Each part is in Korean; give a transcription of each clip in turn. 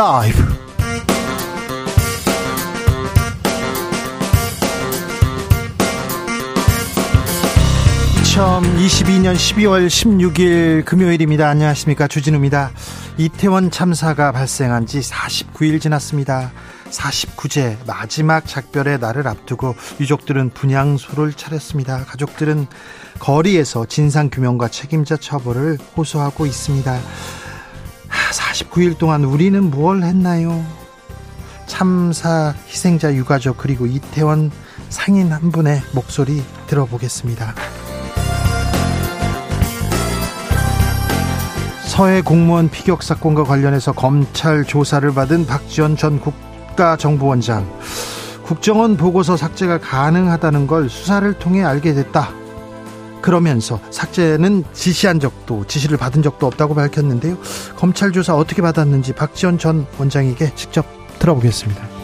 라이브. 2022년 12월 16일 금요일입니다. 안녕하십니까, 주진우입니다. 이태원 참사가 발생한 지 49일 지났습니다. 49제 마지막 작별의 날을 앞두고 유족들은 분향소를 차렸습니다. 가족들은 거리에서 진상규명과 책임자 처벌을 호소하고 있습니다. 49일 동안 우리는 뭘 했나요? 참사 희생자 유가족 그리고 이태원 상인 한 분의 목소리 들어보겠습니다. 서해 공무원 피격 사건과 관련해서 검찰 조사를 받은 박지원 전 국가정보원장, 국정원 보고서 삭제가 가능하다는 걸 수사를 통해 알게 됐다. 그러면서 삭제는 지시한 적도 지시를 받은 적도 없다고 밝혔는데요. 검찰 조사 어떻게 받았는지 박지원 전 원장에게 직접 들어보겠습니다.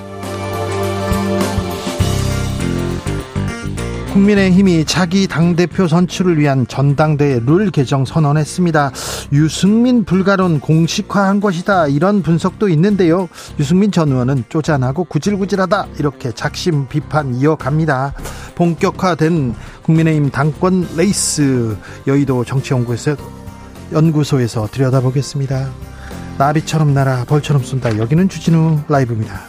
국민의힘이 자기 당대표 선출을 위한 전당대회 룰 개정 선언했습니다. 유승민 불가론 공식화한 것이다, 이런 분석도 있는데요. 유승민 전 의원은 쪼잔하고 구질구질하다, 이렇게 작심 비판 이어갑니다. 본격화된 국민의힘 당권 레이스, 여의도 정치연구소에서 들여다보겠습니다. 나비처럼 날아 벌처럼 쏜다. 여기는 주진우 라이브입니다.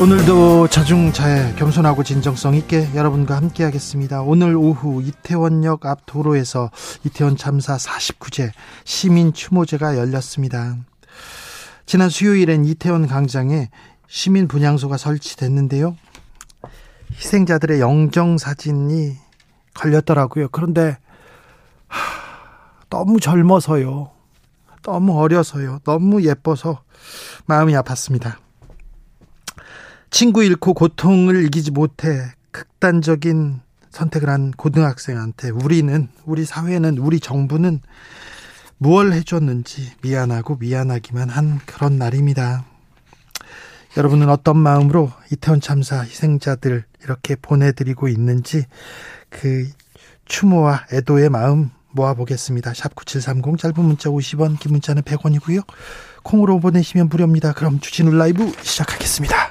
오늘도 자중자애, 겸손하고 진정성 있게 여러분과 함께 하겠습니다. 오늘 오후 이태원역 앞 도로에서 이태원 참사 49제 시민 추모제가 열렸습니다. 지난 수요일엔 이태원 광장에 시민 분향소가 설치됐는데요. 희생자들의 영정 사진이 걸렸더라고요. 그런데 너무 젊어서요, 너무 어려서요, 너무 예뻐서 마음이 아팠습니다. 친구 잃고 고통을 이기지 못해 극단적인 선택을 한 고등학생한테 우리는, 우리 사회는, 우리 정부는 무얼 해줬는지 미안하고 미안하기만 한 그런 날입니다. 여러분은 어떤 마음으로 이태원 참사 희생자들 이렇게 보내드리고 있는지 그 추모와 애도의 마음 모아보겠습니다. 샵9730, 짧은 문자 50원, 긴 문자는 100원이고요. 콩으로 보내시면 무료입니다. 그럼 주진우 라이브 시작하겠습니다.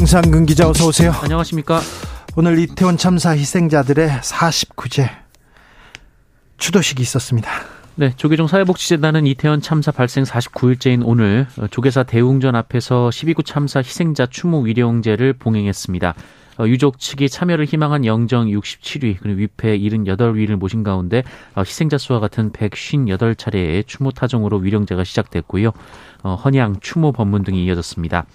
홍상근 기자, 어서 오세요. 안녕하십니까. 오늘 이태원 참사 희생자들의 49제 추도식이 있었습니다. 네, 조계종 사회복지재단은 이태원 참사 발생 49일째인 오늘 조계사 대웅전 앞에서 12구 참사 희생자 추모 위령제를 봉행했습니다. 유족 측이 참여를 희망한 영정 67위, 그리고 위패 78위를 모신 가운데 희생자 수와 같은 158차례의 추모 타종으로 위령제가 시작됐고요. 헌양, 추모 법문 등이 이어졌습니다.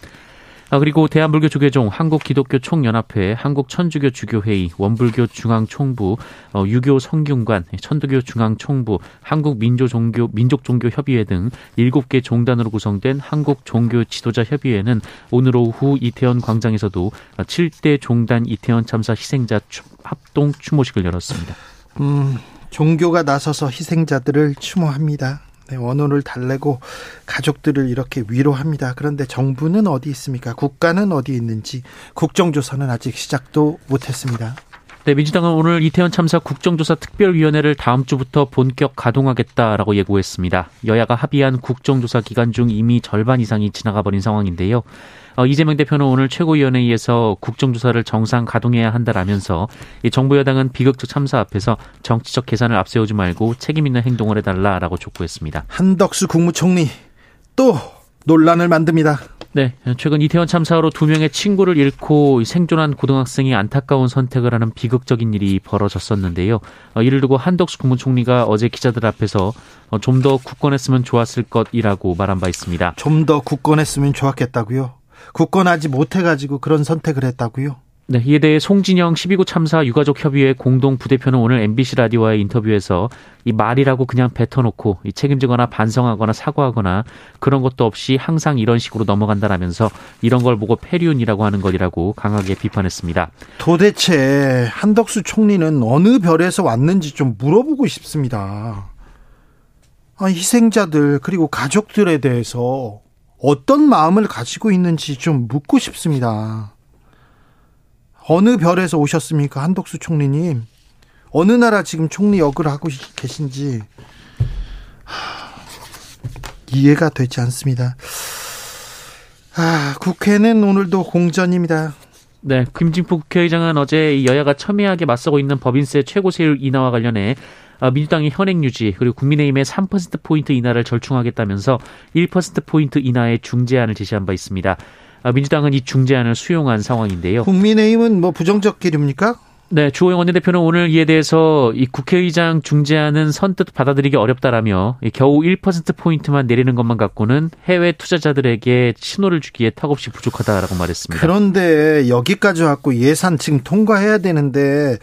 그리고 대한불교 조계종, 한국기독교총연합회, 한국천주교주교회의, 원불교중앙총부, 유교성균관, 천도교중앙총부, 한국민족종교협의회 등 7개 종단으로 구성된 한국종교지도자협의회는 오늘 오후 이태원 광장에서도 7대 종단 이태원 참사 희생자 합동 추모식을 열었습니다. 종교가 나서서 희생자들을 추모합니다. 네, 원호를 달래고 가족들을 이렇게 위로합니다. 그런데 정부는 어디 있습니까? 국가는 어디 있는지 국정조사는 아직 시작도 못했습니다. 네, 민주당은 오늘 이태원 참사 국정조사 특별위원회를 다음 주부터 본격 가동하겠다라고 예고했습니다. 여야가 합의한 국정조사 기간 중 이미 절반 이상이 지나가 버린 상황인데요. 이재명 대표는 오늘 최고위원회의에서 국정조사를 정상 가동해야 한다라면서 정부 여당은 비극적 참사 앞에서 정치적 계산을 앞세우지 말고 책임 있는 행동을 해달라라고 촉구했습니다. 한덕수 국무총리 또 논란을 만듭니다. 네, 최근 이태원 참사로 2명의 친구를 잃고 생존한 고등학생이 안타까운 선택을 하는 비극적인 일이 벌어졌었는데요. 이를 두고 한덕수 국무총리가 어제 기자들 앞에서 좀 더 굳건했으면 좋았을 것이라고 말한 바 있습니다. 좀 더 굳건했으면 좋았겠다고요? 굳건하지 못해가지고 그런 선택을 했다고요? 네, 이에 대해 송진영 12구 참사 유가족협의회 공동 부대표는 오늘 MBC 라디오와의 인터뷰에서 이 말이라고 그냥 뱉어놓고 이 책임지거나 반성하거나 사과하거나 그런 것도 없이 항상 이런 식으로 넘어간다라면서 이런 걸 보고 폐륜이라고 하는 것이라고 강하게 비판했습니다. 도대체 한덕수 총리는 어느 별에서 왔는지 좀 물어보고 싶습니다. 희생자들 그리고 가족들에 대해서 어떤 마음을 가지고 있는지 좀 묻고 싶습니다. 어느 별에서 오셨습니까? 한덕수 총리님. 어느 나라 지금 총리 역을 하고 계신지 이해가 되지 않습니다. 국회는 오늘도 공전입니다. 네, 김진표 국회의장은 어제 여야가 첨예하게 맞서고 있는 법인세 최고세율 인하와 관련해 민주당이 현행 유지 그리고 국민의힘의 3%포인트 인하를 절충하겠다면서 1%포인트 인하의 중재안을 제시한 바 있습니다. 민주당은 이 중재안을 수용한 상황인데요. 국민의힘은 뭐 부정적 길입니까? 네, 주호영 원내대표는 오늘 이에 대해서 이 국회의장 중재안은 선뜻 받아들이기 어렵다라며 겨우 1%포인트만 내리는 것만 갖고는 해외 투자자들에게 신호를 주기에 턱없이 부족하다라고 말했습니다. 그런데 여기까지 왔고 예산 지금 통과해야 되는데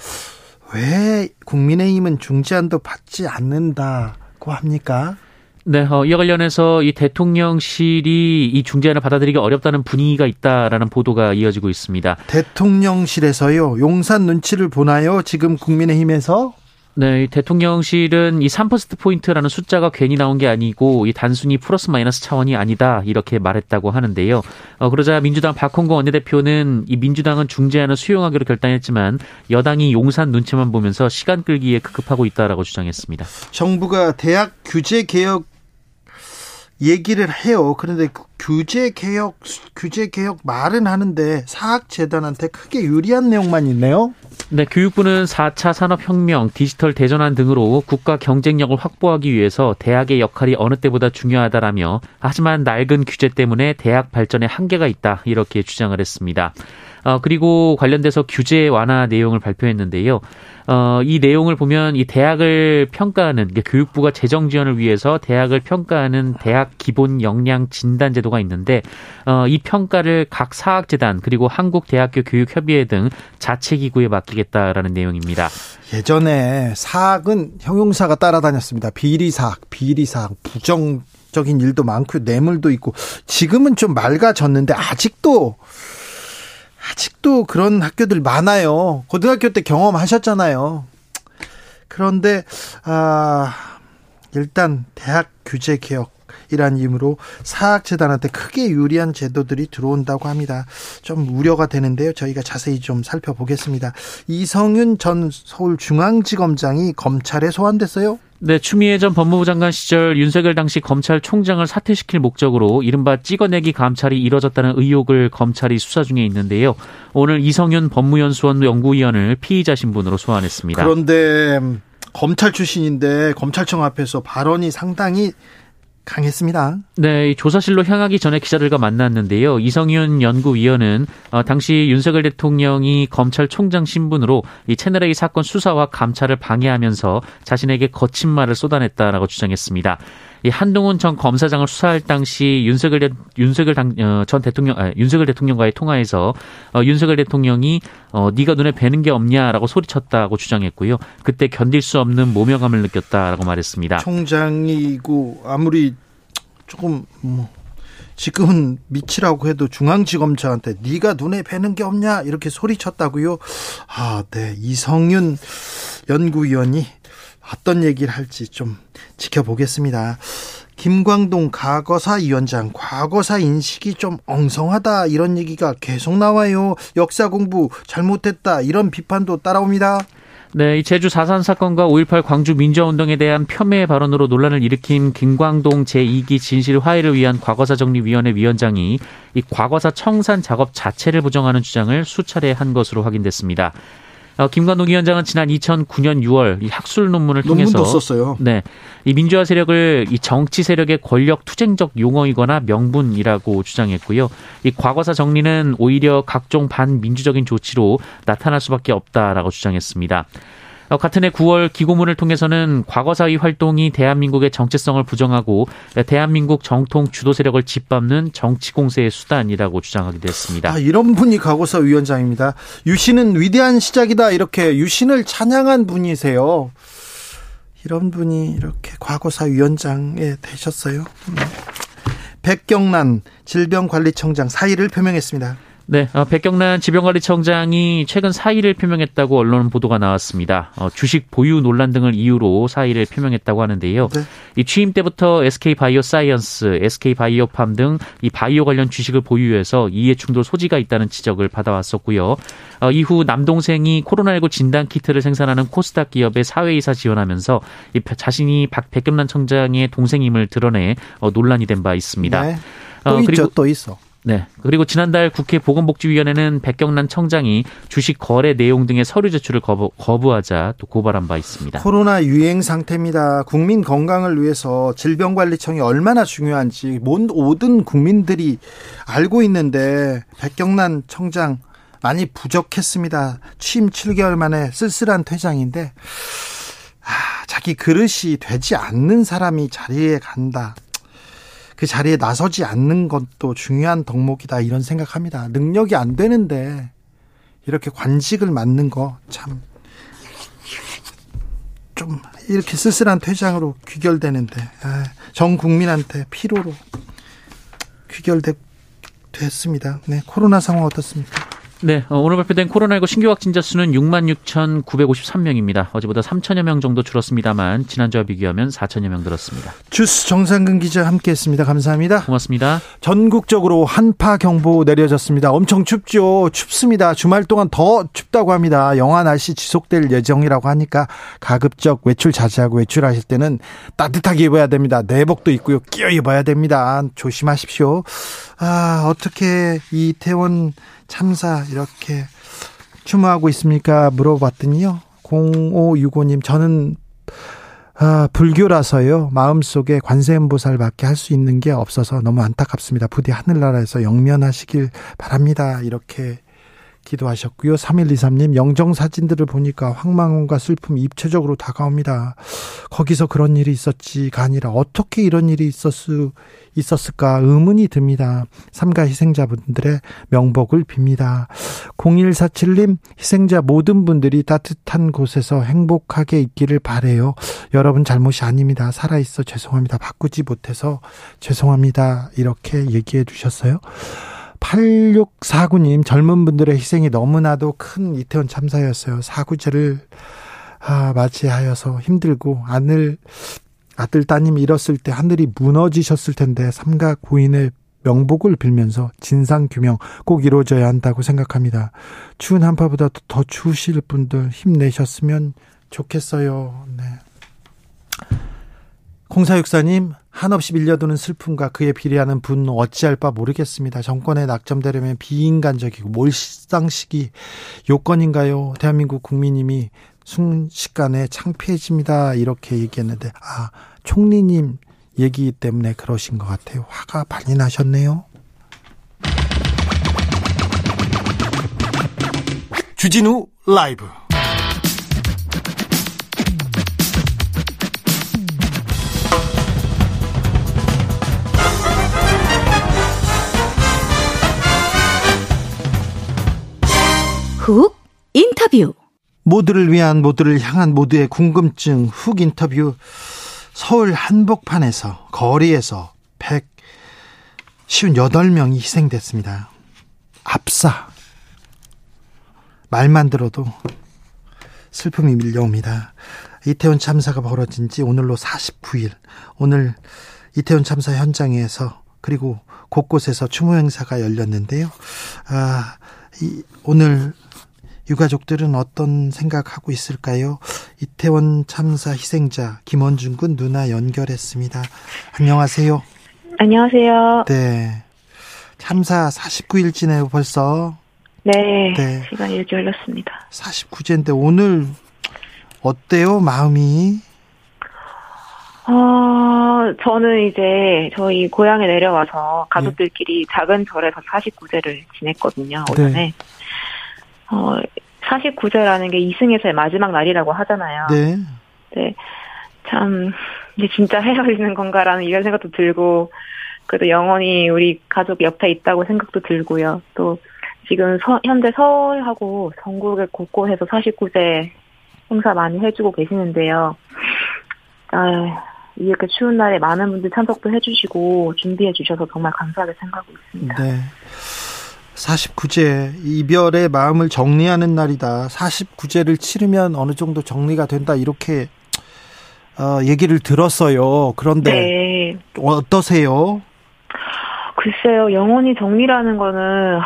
왜 국민의힘은 중재안도 받지 않는다고 합니까? 네, 이와 관련해서 이 대통령실이 이 중재안을 받아들이기 어렵다는 분위기가 있다라는 보도가 이어지고 있습니다. 대통령실에서요, 용산 눈치를 보나요? 지금 국민의힘에서? 네, 이 대통령실은 이 3%포인트라는 숫자가 괜히 나온 게 아니고 이 단순히 플러스 마이너스 차원이 아니다 이렇게 말했다고 하는데요. 그러자 민주당 박홍근 원내대표는 이 민주당은 중재안을 수용하기로 결단했지만 여당이 용산 눈치만 보면서 시간 끌기에 급급하고 있다라고 주장했습니다. 정부가 대학 규제 개혁 얘기를 해요. 그런데 규제 개혁 말은 하는데 사학재단한테 크게 유리한 내용만 있네요. 네, 교육부는 4차 산업혁명, 디지털 대전환 등으로 국가 경쟁력을 확보하기 위해서 대학의 역할이 어느 때보다 중요하다라며 하지만 낡은 규제 때문에 대학 발전에 한계가 있다 이렇게 주장을 했습니다. 그리고 관련돼서 규제 완화 내용을 발표했는데요. 이 내용을 보면 이 대학을 평가하는 교육부가 재정 지원을 위해서 대학을 평가하는 대학 기본 역량 진단 제도가 있는데 이 평가를 각 사학재단 그리고 한국대학교 교육협의회 등 자체기구에 맡기겠다라는 내용입니다. 예전에 사학은 형용사가 따라다녔습니다. 비리사학, 부정적인 일도 많고 뇌물도 있고 지금은 좀 맑아졌는데 아직도 그런 학교들 많아요. 고등학교 때 경험하셨잖아요. 그런데 일단 대학 규제 개혁이란 이름으로 사학재단한테 크게 유리한 제도들이 들어온다고 합니다. 좀 우려가 되는데요. 저희가 자세히 좀 살펴보겠습니다. 이성윤 전 서울중앙지검장이 검찰에 소환됐어요. 네, 추미애 전 법무부 장관 시절 윤석열 당시 검찰총장을 사퇴시킬 목적으로 이른바 찍어내기 감찰이 이뤄졌다는 의혹을 검찰이 수사 중에 있는데요. 오늘 이성윤 법무연수원 연구위원을 피의자 신분으로 소환했습니다. 그런데 검찰 출신인데 검찰청 앞에서 발언이 상당히 강했습니다. 네, 조사실로 향하기 전에 기자들과 만났는데요. 이성윤 연구위원은 당시 윤석열 대통령이 검찰총장 신분으로 이 채널A 사건 수사와 감찰을 방해하면서 자신에게 거친 말을 쏟아냈다라고 주장했습니다. 이 한동훈 전 검사장을 수사할 당시 윤석열 대통령과의 통화에서 윤석열 대통령이 네가 눈에 뵈는 게 없냐라고 소리쳤다고 주장했고요. 그때 견딜 수 없는 모멸감을 느꼈다라고 말했습니다. 총장이고 아무리 조금 지금은 미치라고 해도 중앙지검장한테 네가 눈에 뵈는 게 없냐 이렇게 소리쳤다고요. 네, 이성윤 연구위원이 어떤 얘기를 할지 좀 지켜보겠습니다. 김광동 과거사위원장, 과거사 인식이 좀 엉성하다 이런 얘기가 계속 나와요. 역사 공부 잘못했다 이런 비판도 따라옵니다. 네, 이 제주 4.3 사건과 5.18 광주 민주화운동에 대한 폄훼 발언으로 논란을 일으킨 김광동 제2기 진실 화해를 위한 과거사정리위원회 위원장이 이 과거사 청산 작업 자체를 부정하는 주장을 수차례 한 것으로 확인됐습니다. 김관동 위원장은 지난 2009년 6월 이 학술 논문을 통해서 논문도 썼어요. 네, 이 민주화 세력을 이 정치 세력의 권력 투쟁적 용어이거나 명분이라고 주장했고요. 이 과거사 정리는 오히려 각종 반민주적인 조치로 나타날 수밖에 없다라고 주장했습니다. 같은 해 9월 기고문을 통해서는 과거사위 활동이 대한민국의 정체성을 부정하고 대한민국 정통 주도 세력을 짓밟는 정치 공세의 수단이라고 주장하기도 했습니다. 아, 이런 분이 과거사 위원장입니다. 유신은 위대한 시작이다, 이렇게 유신을 찬양한 분이세요. 이런 분이 이렇게 과거사 위원장에 되셨어요. 백경란 질병관리청장 사의를 표명했습니다. 네, 백경란 질병관리청장이 최근 사의를 표명했다고 언론 보도가 나왔습니다. 주식 보유 논란 등을 이유로 사의를 표명했다고 하는데요. 네. 이 취임 때부터 SK바이오사이언스, SK바이오팜 등 이 바이오 관련 주식을 보유해서 이해충돌 소지가 있다는 지적을 받아왔었고요. 이후 남동생이 코로나19 진단키트를 생산하는 코스닥 기업의 사회이사 지원하면서 자신이 백경란 청장의 동생임을 드러내 논란이 된 바 있습니다. 네. 또 있어. 네. 그리고 지난달 국회 보건복지위원회는 백경란 청장이 주식 거래 내용 등의 서류 제출을 거부하자 또 고발한 바 있습니다. 코로나 유행 상태입니다. 국민 건강을 위해서 질병관리청이 얼마나 중요한지 모든 국민들이 알고 있는데 백경란 청장 많이 부족했습니다. 취임 7개월 만에 쓸쓸한 퇴장인데 자기 그릇이 되지 않는 사람이 자리에 간다. 그 자리에 나서지 않는 것도 중요한 덕목이다, 이런 생각합니다. 능력이 안 되는데 이렇게 관직을 맡는 거 참 좀 이렇게 쓸쓸한 퇴장으로 귀결되는데 전 국민한테 피로로 귀결됐습니다. 네, 코로나 상황 어떻습니까? 네, 오늘 발표된 코로나19 신규 확진자 수는 66,953명입니다. 어제보다 3,000여 명 정도 줄었습니다만 지난주와 비교하면 4,000여 명 늘었습니다. 주스 정상근 기자 함께했습니다. 감사합니다. 고맙습니다. 전국적으로 한파경보 내려졌습니다. 엄청 춥죠. 춥습니다. 주말 동안 더 춥다고 합니다. 영하 날씨 지속될 예정이라고 하니까 가급적 외출 자제하고 외출하실 때는 따뜻하게 입어야 됩니다. 내복도 입고요, 끼어 입어야 됩니다. 조심하십시오. 어떻게 이태원 참사 이렇게 추모하고 있습니까? 물어봤더니요, 0565님 저는 불교라서요 마음속에 관세음보살밖에 할 수 있는 게 없어서 너무 안타깝습니다. 부디 하늘나라에서 영면하시길 바랍니다, 이렇게 기도하셨고요. 3123님 영정사진들을 보니까 황망함과 슬픔이 입체적으로 다가옵니다. 거기서 그런 일이 있었지가 아니라 어떻게 이런 일이 있었을까 의문이 듭니다. 삼가 희생자분들의 명복을 빕니다. 0147님 희생자 모든 분들이 따뜻한 곳에서 행복하게 있기를 바래요. 여러분 잘못이 아닙니다. 살아있어 죄송합니다. 바꾸지 못해서 죄송합니다, 이렇게 얘기해 주셨어요. 8649님 젊은 분들의 희생이 너무나도 큰 이태원 참사였어요. 사구제를 맞이하여서 힘들고 아들 따님 잃었을 때 하늘이 무너지셨을 텐데 삼가 고인의 명복을 빌면서 진상규명 꼭 이루어져야 한다고 생각합니다. 추운 한파보다 더 추우실 분들 힘내셨으면 좋겠어요. 네. 0464님 한없이 밀려드는 슬픔과 그에 비례하는 분노 어찌할 바 모르겠습니다. 정권에 낙점되려면 비인간적이고 몰상식이 요건인가요? 대한민국 국민님이 순식간에 창피해집니다, 이렇게 얘기했는데 총리님 얘기 때문에 그러신 것 같아요. 화가 많이 나셨네요. 주진우 라이브 훅 인터뷰. 모두를 위한, 모두를 향한, 모두의 궁금증 훅 인터뷰. 서울 한복판에서, 거리에서 158명이 희생됐습니다. 압사. 말만 들어도 슬픔이 밀려옵니다. 이태원 참사가 벌어진 지 오늘로 49일. 오늘 이태원 참사 현장에서 그리고 곳곳에서 추모 행사가 열렸는데요. 오늘 유가족들은 어떤 생각하고 있을까요? 이태원 참사 희생자 김원중 군 누나 연결했습니다. 안녕하세요. 안녕하세요. 네. 참사 49일 지내요 벌써. 네. 시간이 이렇게 흘렀습니다. 49일인데 오늘 어때요 마음이? 저는 이제 저희 고향에 내려와서 가족들끼리 작은 절에서 49제를 지냈거든요. 오전에. 49제라는 게 2승에서의 마지막 날이라고 하잖아요. 네. 네. 참, 이제 진짜 헤어지는 건가라는 이런 생각도 들고, 그래도 영원히 우리 가족 옆에 있다고 생각도 들고요. 또, 지금 현재 서울하고 전국에 곳곳에서 49제 행사 많이 해주고 계시는데요. 아, 이렇게 추운 날에 많은 분들 참석도 해주시고, 준비해주셔서 정말 감사하게 생각하고 있습니다. 네. 49제 이별의 마음을 정리하는 날이다. 49제를 치르면 어느 정도 정리가 된다. 이렇게 얘기를 들었어요. 그런데 네. 어떠세요? 글쎄요. 영원히 정리라는 거는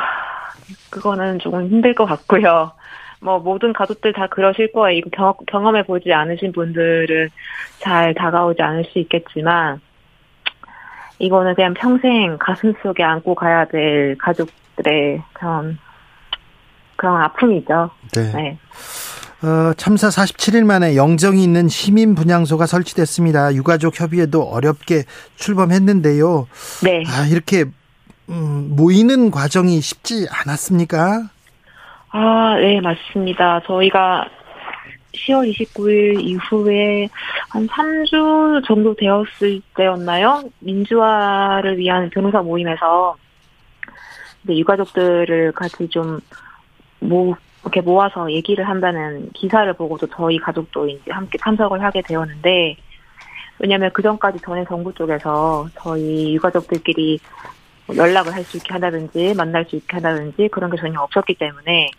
그거는 조금 힘들 것 같고요. 뭐 모든 가족들 다 그러실 거예요. 이거 경험해 보지 않으신 분들은 잘 다가오지 않을 수 있겠지만 이거는 그냥 평생 가슴 속에 안고 가야 될 가족들의 그런 아픔이죠. 네. 네. 참사 47일 만에 영정이 있는 시민 분향소가 설치됐습니다. 유가족 협의회도 어렵게 출범했는데요. 네. 아, 이렇게 모이는 과정이 쉽지 않았습니까? 아, 네, 맞습니다. 저희가 10월 29일 이후에 한 3주 정도 되었을 때였나요? 민주화를 위한 변호사 모임에서 이제 유가족들을 같이 좀 이렇게 모아서 얘기를 한다는 기사를 보고도 저희 가족도 이제 함께 참석을 하게 되었는데, 왜냐하면 그 전까지 전에 정부 쪽에서 저희 유가족들끼리 연락을 할 수 있게 한다든지 만날 수 있게 한다든지 그런 게 전혀 없었기 때문에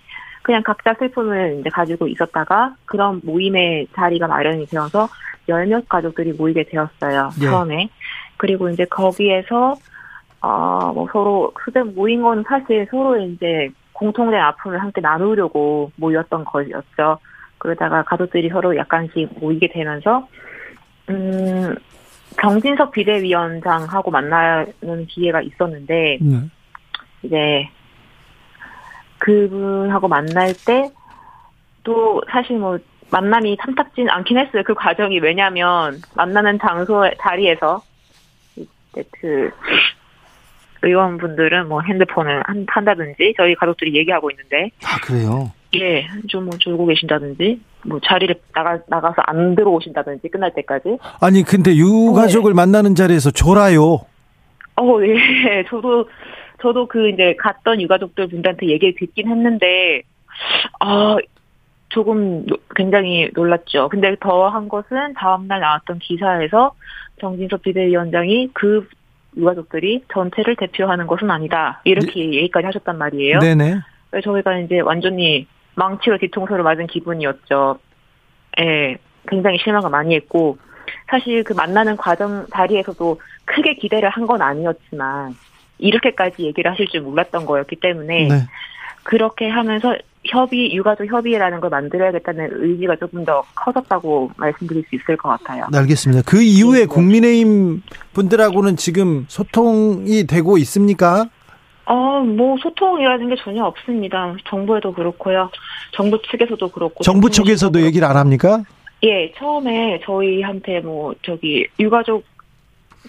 그냥 각자 슬픔을 이제 가지고 있었다가 그런 모임의 자리가 마련이 되어서 열몇 가족들이 모이게 되었어요. 네. 처음에. 그리고 이제 거기에서 뭐 서로 그때 모인 건 사실 서로 이제 공통된 아픔을 함께 나누려고 모였던 거였죠. 그러다가 가족들이 서로 약간씩 모이게 되면서 정진석 비대위원장하고 만나는 기회가 있었는데 네. 이제 그분하고 만날 때 또 사실 뭐 만남이 탐탁진 않긴 했어요. 그 과정이 왜냐하면 만나는 자리에서 그 의원분들은 뭐 핸드폰을 한다든지 저희 가족들이 얘기하고 있는데 아 그래요? 예, 좀 뭐 졸고 계신다든지 뭐 자리를 나가서 안 들어오신다든지 끝날 때까지. 아니 근데 유가족을 네. 만나는 자리에서 졸아요. 예, 저도 그 이제 갔던 유가족들 분들한테 얘기를 듣긴 했는데, 조금 굉장히 놀랐죠. 근데 더한 것은 다음날 나왔던 기사에서 정진석 비대위원장이 그 유가족들이 전체를 대표하는 것은 아니다. 이렇게 얘기까지 하셨단 말이에요. 네네. 그래서 저희가 이제 완전히 망치로 뒤통수를 맞은 기분이었죠. 예, 굉장히 실망을 많이 했고, 사실 그 만나는 과정 자리에서도 크게 기대를 한 건 아니었지만, 이렇게까지 얘기를 하실 줄 몰랐던 거였기 때문에 네. 그렇게 하면서 유가족 협의회라는 걸 만들어야겠다는 의지가 조금 더 커졌다고 말씀드릴 수 있을 것 같아요. 네, 알겠습니다. 그 이후에 네. 국민의힘 분들하고는 지금 소통이 되고 있습니까? 뭐 소통이라는 게 전혀 없습니다. 정부에도 그렇고요. 정부 측에서도 그렇고. 정부 측에서도 그렇고. 얘기를 안 합니까? 예, 처음에 저희한테 유가족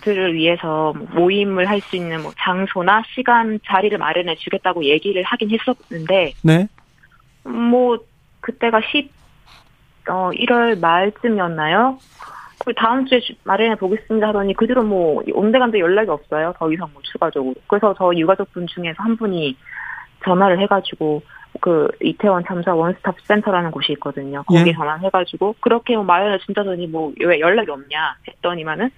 들을 위해서 모임을 할 수 있는 장소나 시간, 자리를 마련해 주겠다고 얘기를 하긴 했었는데, 네. 그때가 1월 말쯤이었나요? 다음 주에 마련해 보겠습니다 하더니 그 뒤로 온데간데 연락이 없어요. 더 이상 추가적으로. 그래서 저 유가족분 중에서 한 분이 전화를 해가지고, 그 이태원 참사 원스톱 센터라는 곳이 있거든요. 거기에 네. 전화를 해가지고, 그렇게 마련해 준다더니 왜 연락이 없냐 했더니만은,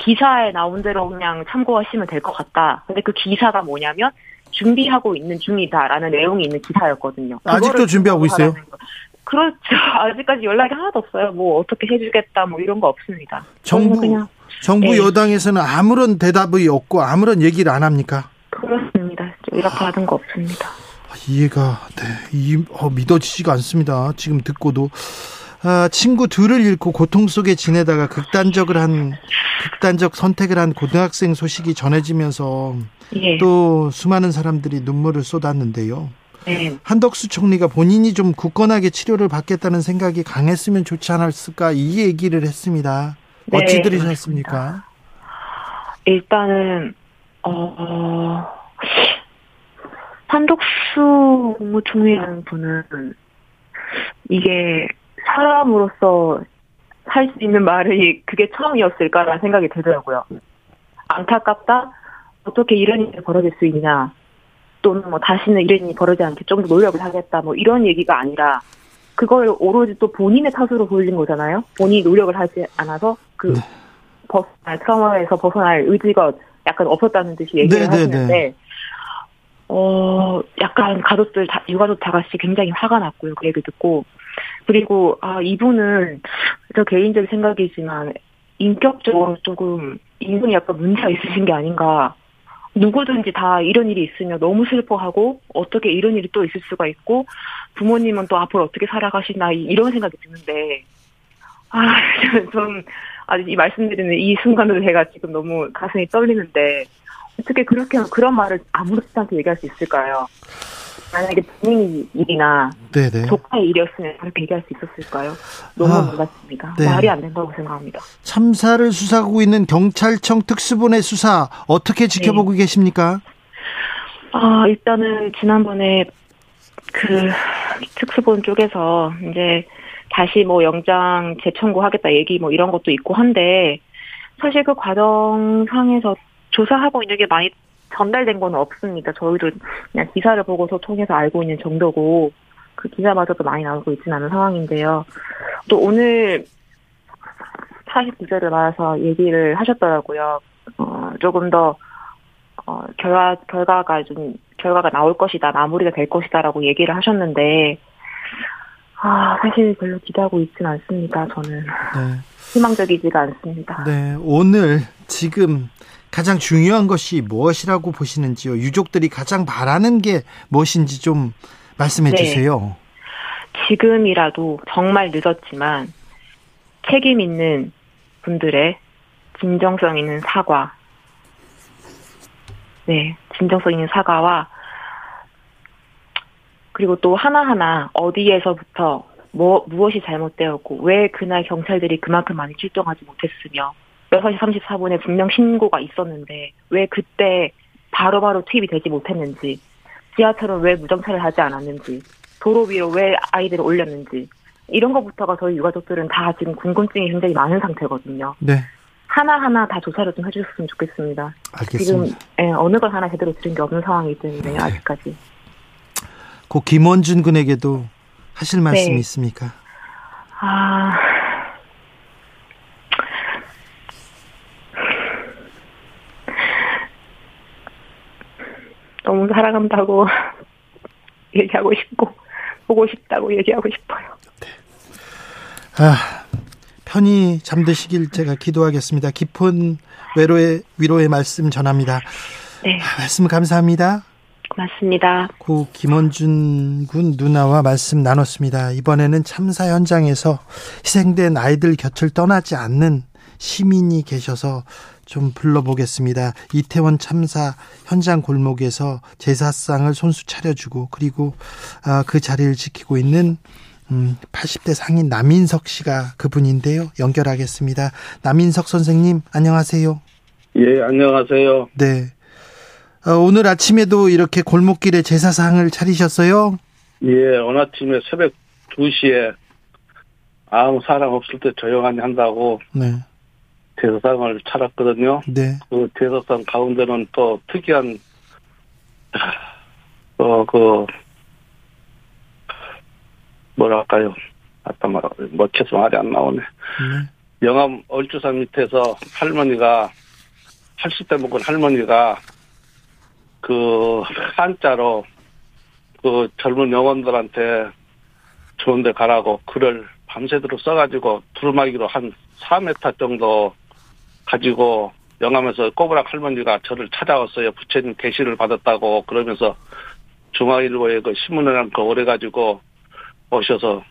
기사에 나온 대로 그냥 참고하시면 될 것 같다. 근데 그 기사가 뭐냐면, 준비하고 있는 중이다라는 내용이 있는 기사였거든요. 아직도 준비하고 있어요? 그렇죠. 아직까지 연락이 하나도 없어요. 어떻게 해주겠다, 이런 거 없습니다. 정부 예. 여당에서는 아무런 대답이 없고, 아무런 얘기를 안 합니까? 그렇습니다. 연락받은 거 없습니다. 이해가, 네. 믿어지지가 않습니다. 지금 듣고도. 친구 둘을 잃고 고통 속에 지내다가 극단적 선택을 한 고등학생 소식이 전해지면서 예. 또 수많은 사람들이 눈물을 쏟았는데요. 네. 한덕수 총리가 본인이 좀 굳건하게 치료를 받겠다는 생각이 강했으면 좋지 않았을까 이 얘기를 했습니다. 어찌 네, 들으셨습니까? 맞습니다. 일단은 한덕수 국무총리라는 분은 이게 사람으로서 할 수 있는 말이 그게 처음이었을까라는 생각이 들더라고요. 안타깝다? 어떻게 이런 일이 벌어질 수 있냐? 또는 뭐 다시는 이런 일이 벌어지지 않게 좀 더 노력을 하겠다. 뭐 이런 얘기가 아니라 그걸 오로지 또 본인의 탓으로 돌린 거잖아요. 본인이 노력을 하지 않아서 그 벗어날 트라우마에서 벗어날 의지가 약간 없었다는 듯이 얘기를 하시는데 약간 유가족 다같이 굉장히 화가 났고요. 그 얘기 듣고. 그리고, 이분은, 저 개인적인 생각이지만, 인격적으로 조금, 인성이 약간 문제가 있으신 게 아닌가. 누구든지 다 이런 일이 있으면 너무 슬퍼하고, 어떻게 이런 일이 또 있을 수가 있고, 부모님은 또 앞으로 어떻게 살아가시나, 이런 생각이 드는데, 아직 이 말씀드리는 이 순간도 제가 지금 너무 가슴이 떨리는데, 어떻게 그렇게 그런 말을 아무렇지도 않게 얘기할 수 있을까요? 만약에 본인 일이나 조카의 일이었으면 그렇게 얘기할 수 있었을까요? 너무 놀랐습니다. 말이 안 된다고 생각합니다. 참사를 수사하고 있는 경찰청 특수본의 수사 어떻게 지켜보고 계십니까? 일단은 지난번에 그 특수본 쪽에서 이제 다시 뭐 영장 재청구하겠다 얘기 뭐 이런 것도 있고 한데 사실 그 과정상에서 조사하고 있는 게 많이 전달된 건 없습니다. 저희도 그냥 기사를 보고서 통해서 알고 있는 정도고 그 기사마저도 많이 나오고 있지는 않은 상황인데요. 또 오늘 49절을 맞아서 얘기를 하셨더라고요. 조금 더 결과가 나올 것이다, 마무리가 될 것이다라고 얘기를 하셨는데 사실 별로 기대하고 있지는 않습니다. 저는 희망적이지가 않습니다. 네, 오늘 지금 가장 중요한 것이 무엇이라고 보시는지요? 유족들이 가장 바라는 게 무엇인지 좀 말씀해 주세요. 지금이라도 정말 늦었지만 책임 있는 분들의 진정성 있는 사과. 진정성 있는 사과와 그리고 또 하나하나 어디에서부터 무엇이 잘못되었고 왜 그날 경찰들이 그만큼 많이 출동하지 못했으며 6시 34분에 분명 신고가 있었는데 왜 그때 바로바로 투입이 되지 못했는지 지하철은 왜 무정차를 하지 않았는지 도로 위로 왜 아이들을 올렸는지 이런 것부터가 저희 유가족들은 다 지금 궁금증이 굉장히 많은 상태거든요. 하나하나 다 조사를 좀 해주셨으면 좋겠습니다. 알겠습니다. 지금 어느 걸 하나 제대로 들은 게 없는 상황이기 때문에 아직까지. 고 김원준 군에게도 하실 말씀이 있습니까? 너무 살아간다고 얘기하고 싶고 보고 싶다고 얘기하고 싶어요. 편히 잠드시길 제가 기도하겠습니다. 깊은 위로의 말씀 전합니다. 말씀 감사합니다. 고맙습니다. 고 김원준 군 누나와 말씀 나눴습니다. 이번에는 참사 현장에서 희생된 아이들 곁을 떠나지 않는 시민이 계셔서 좀 불러보겠습니다. 이태원 참사 현장 골목에서 제사상을 손수 차려주고 그리고 그 자리를 지키고 있는 80대 상인 남인석 씨가 그분인데요. 연결하겠습니다. 남인석 선생님 안녕하세요. 예, 안녕하세요. 네. 오늘 아침에도 이렇게 골목길에 제사상을 차리셨어요? 예, 오늘 아침에 새벽 2시에 아무 사람 없을 때 조용하게 한다고 제사상을 차렸거든요. 그 제사상 가운데는 또 특이한 뭐랄까요? 멋져서 말이 안 나오네. 영암 얼주산 밑에서 80대 먹은 할머니가 그 한자로 그 젊은 영혼들한테 좋은 데 가라고 글을 밤새도록 써가지고 두루마기로 한 4m 정도 가지고 영암에서 꼬부랑 할머니가 저를 찾아왔어요. 부처님 계시를 받았다고 그러면서 중앙일보에 그 신문을 남고 오래가지고 오셔서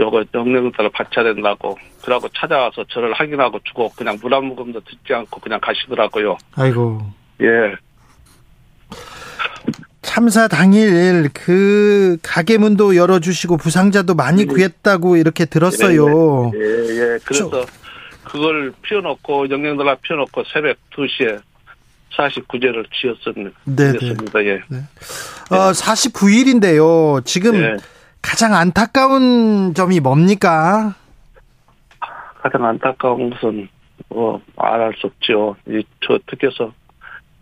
요거 영령따라 바쳐야 된다고 그러고 찾아와서 저를 확인하고 주고 그냥 물 한 모금도 듣지 않고 그냥 가시더라고요. 아이고. 예. 참사 당일 그 가게 문도 열어주시고 부상자도 많이 구했다고 이렇게 들었어요. 그래서 그걸 피워놓고 영양들아 피워놓고 새벽 2시에 49제를 지었습니다. 네네. 예. 네. 49일인데요. 지금 네. 가장 안타까운 점이 뭡니까? 가장 안타까운 것은 말할 수 없죠. 저 특혜서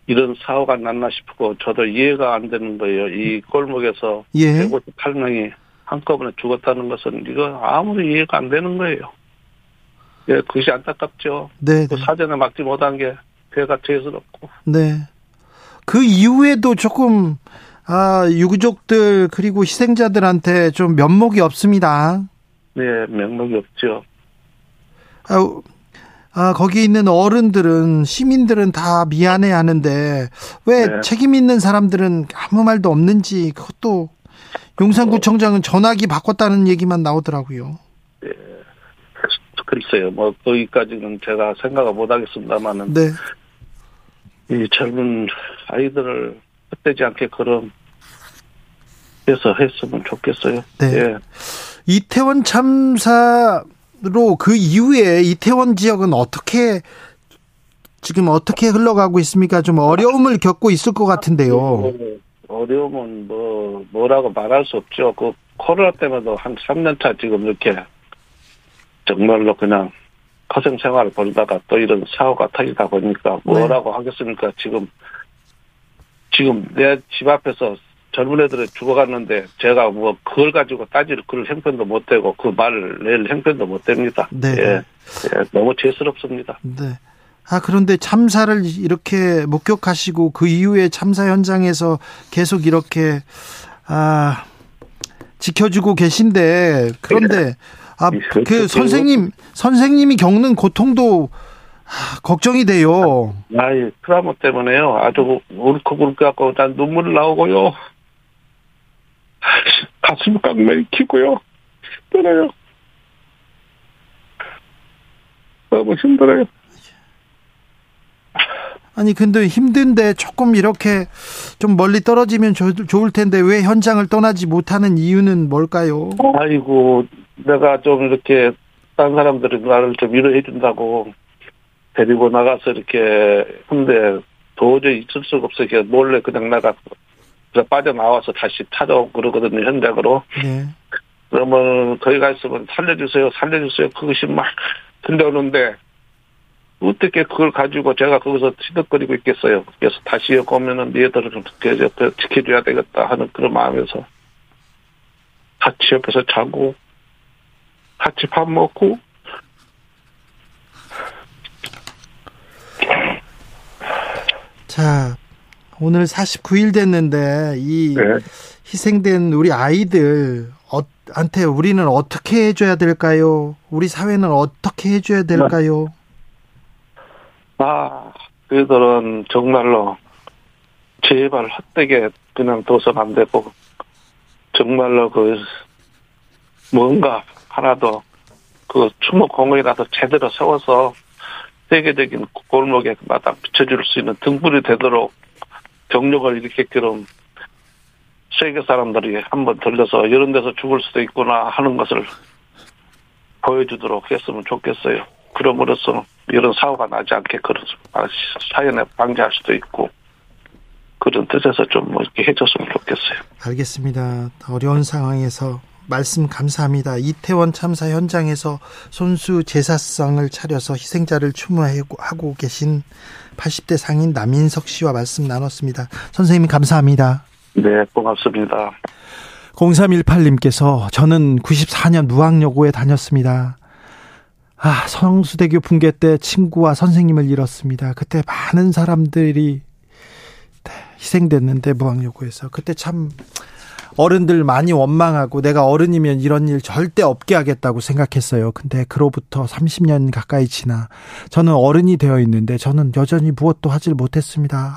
이런 사고가 났나 싶고 저도 이해가 안 되는 거예요. 이 골목에서 158명이 한꺼번에 죽었다는 것은 이거 아무리 이해가 안 되는 거예요. 예, 그것이 안타깝죠. 네. 그 사전에 막지 못한 게 배가 죄스럽고. 네. 그 이후에도 조금 유족들 그리고 희생자들한테 좀 면목이 없습니다. 네, 면목이 없죠. 거기 있는 어른들은 시민들은 다 미안해하는데 왜 네. 책임 있는 사람들은 아무 말도 없는지 그것도 용산구청장은 전화기 바꿨다는 얘기만 나오더라고요. 네. 글쎄요, 거기까지는 제가 생각을 못하겠습니다만은 네. 이 젊은 아이들을 헛되지 않게 그런 해서 했으면 좋겠어요. 네. 예. 이태원 참사로 그 이후에 이태원 지역은 지금 어떻게 흘러가고 있습니까? 좀 어려움을 겪고 있을 것 같은데요. 어려움은 뭐라고 말할 수 없죠. 그 코로나 때문에도 한 3년차 지금 이렇게. 정말로 그냥 고생 생활을 벌다가 또 이런 사고가 터지다 보니까 뭐라고 네. 하겠습니까? 지금 내 집 앞에서 젊은 애들이 죽어갔는데 제가 그걸 가지고 따질 그럴 행편도 못 되고 그 말을 낼 행편도 못 됩니다. 네. 예. 예. 너무 죄스럽습니다. 네. 그런데 참사를 이렇게 목격하시고 그 이후에 참사 현장에서 계속 이렇게 지켜주고 계신데 그런데. 네. 선생님이 겪는 고통도 걱정이 돼요. 아이 트라우마 때문에요. 아주 울컥울컥하고 난 눈물 나오고요. 가슴이 꽉 막히고요. 힘들어요. 너무 힘들어요. 아니 근데 힘든데 조금 이렇게 좀 멀리 떨어지면 좋을 텐데 왜 현장을 떠나지 못하는 이유는 뭘까요? 아이고 내가 좀 이렇게 다른 사람들이 나를 좀 위로해 준다고 데리고 나가서 이렇게 근데 도저히 있을 수가 없어. 그냥 몰래 그냥 나가 빠져나와서 다시 찾아오고 그러거든요. 현장으로. 네. 그러면 거기 가 있으면 살려주세요. 그것이 막 들려오는데 어떻게 그걸 가지고 제가 거기서 시덕거리고 있겠어요. 그래서 다시 여기 오면은 니들을 좀 지켜줘야 되겠다 하는 그런 마음에서 같이 옆에서 자고 같이 밥 먹고 자 오늘 49일 됐는데 이 네. 희생된 우리 아이들한테 우리는 어떻게 해줘야 될까요? 우리 사회는 어떻게 해줘야 될까요? 네. 그들은 정말로 제발 헛되게 그냥 둬선 안 되고 정말로 뭔가 하나도 추모공원이라도 제대로 세워서 세계적인 골목에 마다 비춰줄 수 있는 등불이 되도록 정력을 일으켰기로 세계 사람들이 한번 들려서 이런 데서 죽을 수도 있구나 하는 것을 보여주도록 했으면 좋겠어요. 그럼으로써 이런 사고가 나지 않게 그런 사연에 방지할 수도 있고 그런 뜻에서 좀 이렇게 해줬으면 좋겠어요. 알겠습니다. 어려운 상황에서 말씀 감사합니다. 이태원 참사 현장에서 손수 제사상을 차려서 희생자를 추모하고 계신 80대 상인 남인석 씨와 말씀 나눴습니다. 선생님 감사합니다. 네, 고맙습니다. 0318님께서 저는 94년 무학여고에 다녔습니다. 성수대교 붕괴 때 친구와 선생님을 잃었습니다. 그때 많은 사람들이 희생됐는데 무학여고에서 그때 참 어른들 많이 원망하고 내가 어른이면 이런 일 절대 없게 하겠다고 생각했어요. 근데 그로부터 30년 가까이 지나 저는 어른이 되어 있는데 저는 여전히 무엇도 하질 못했습니다.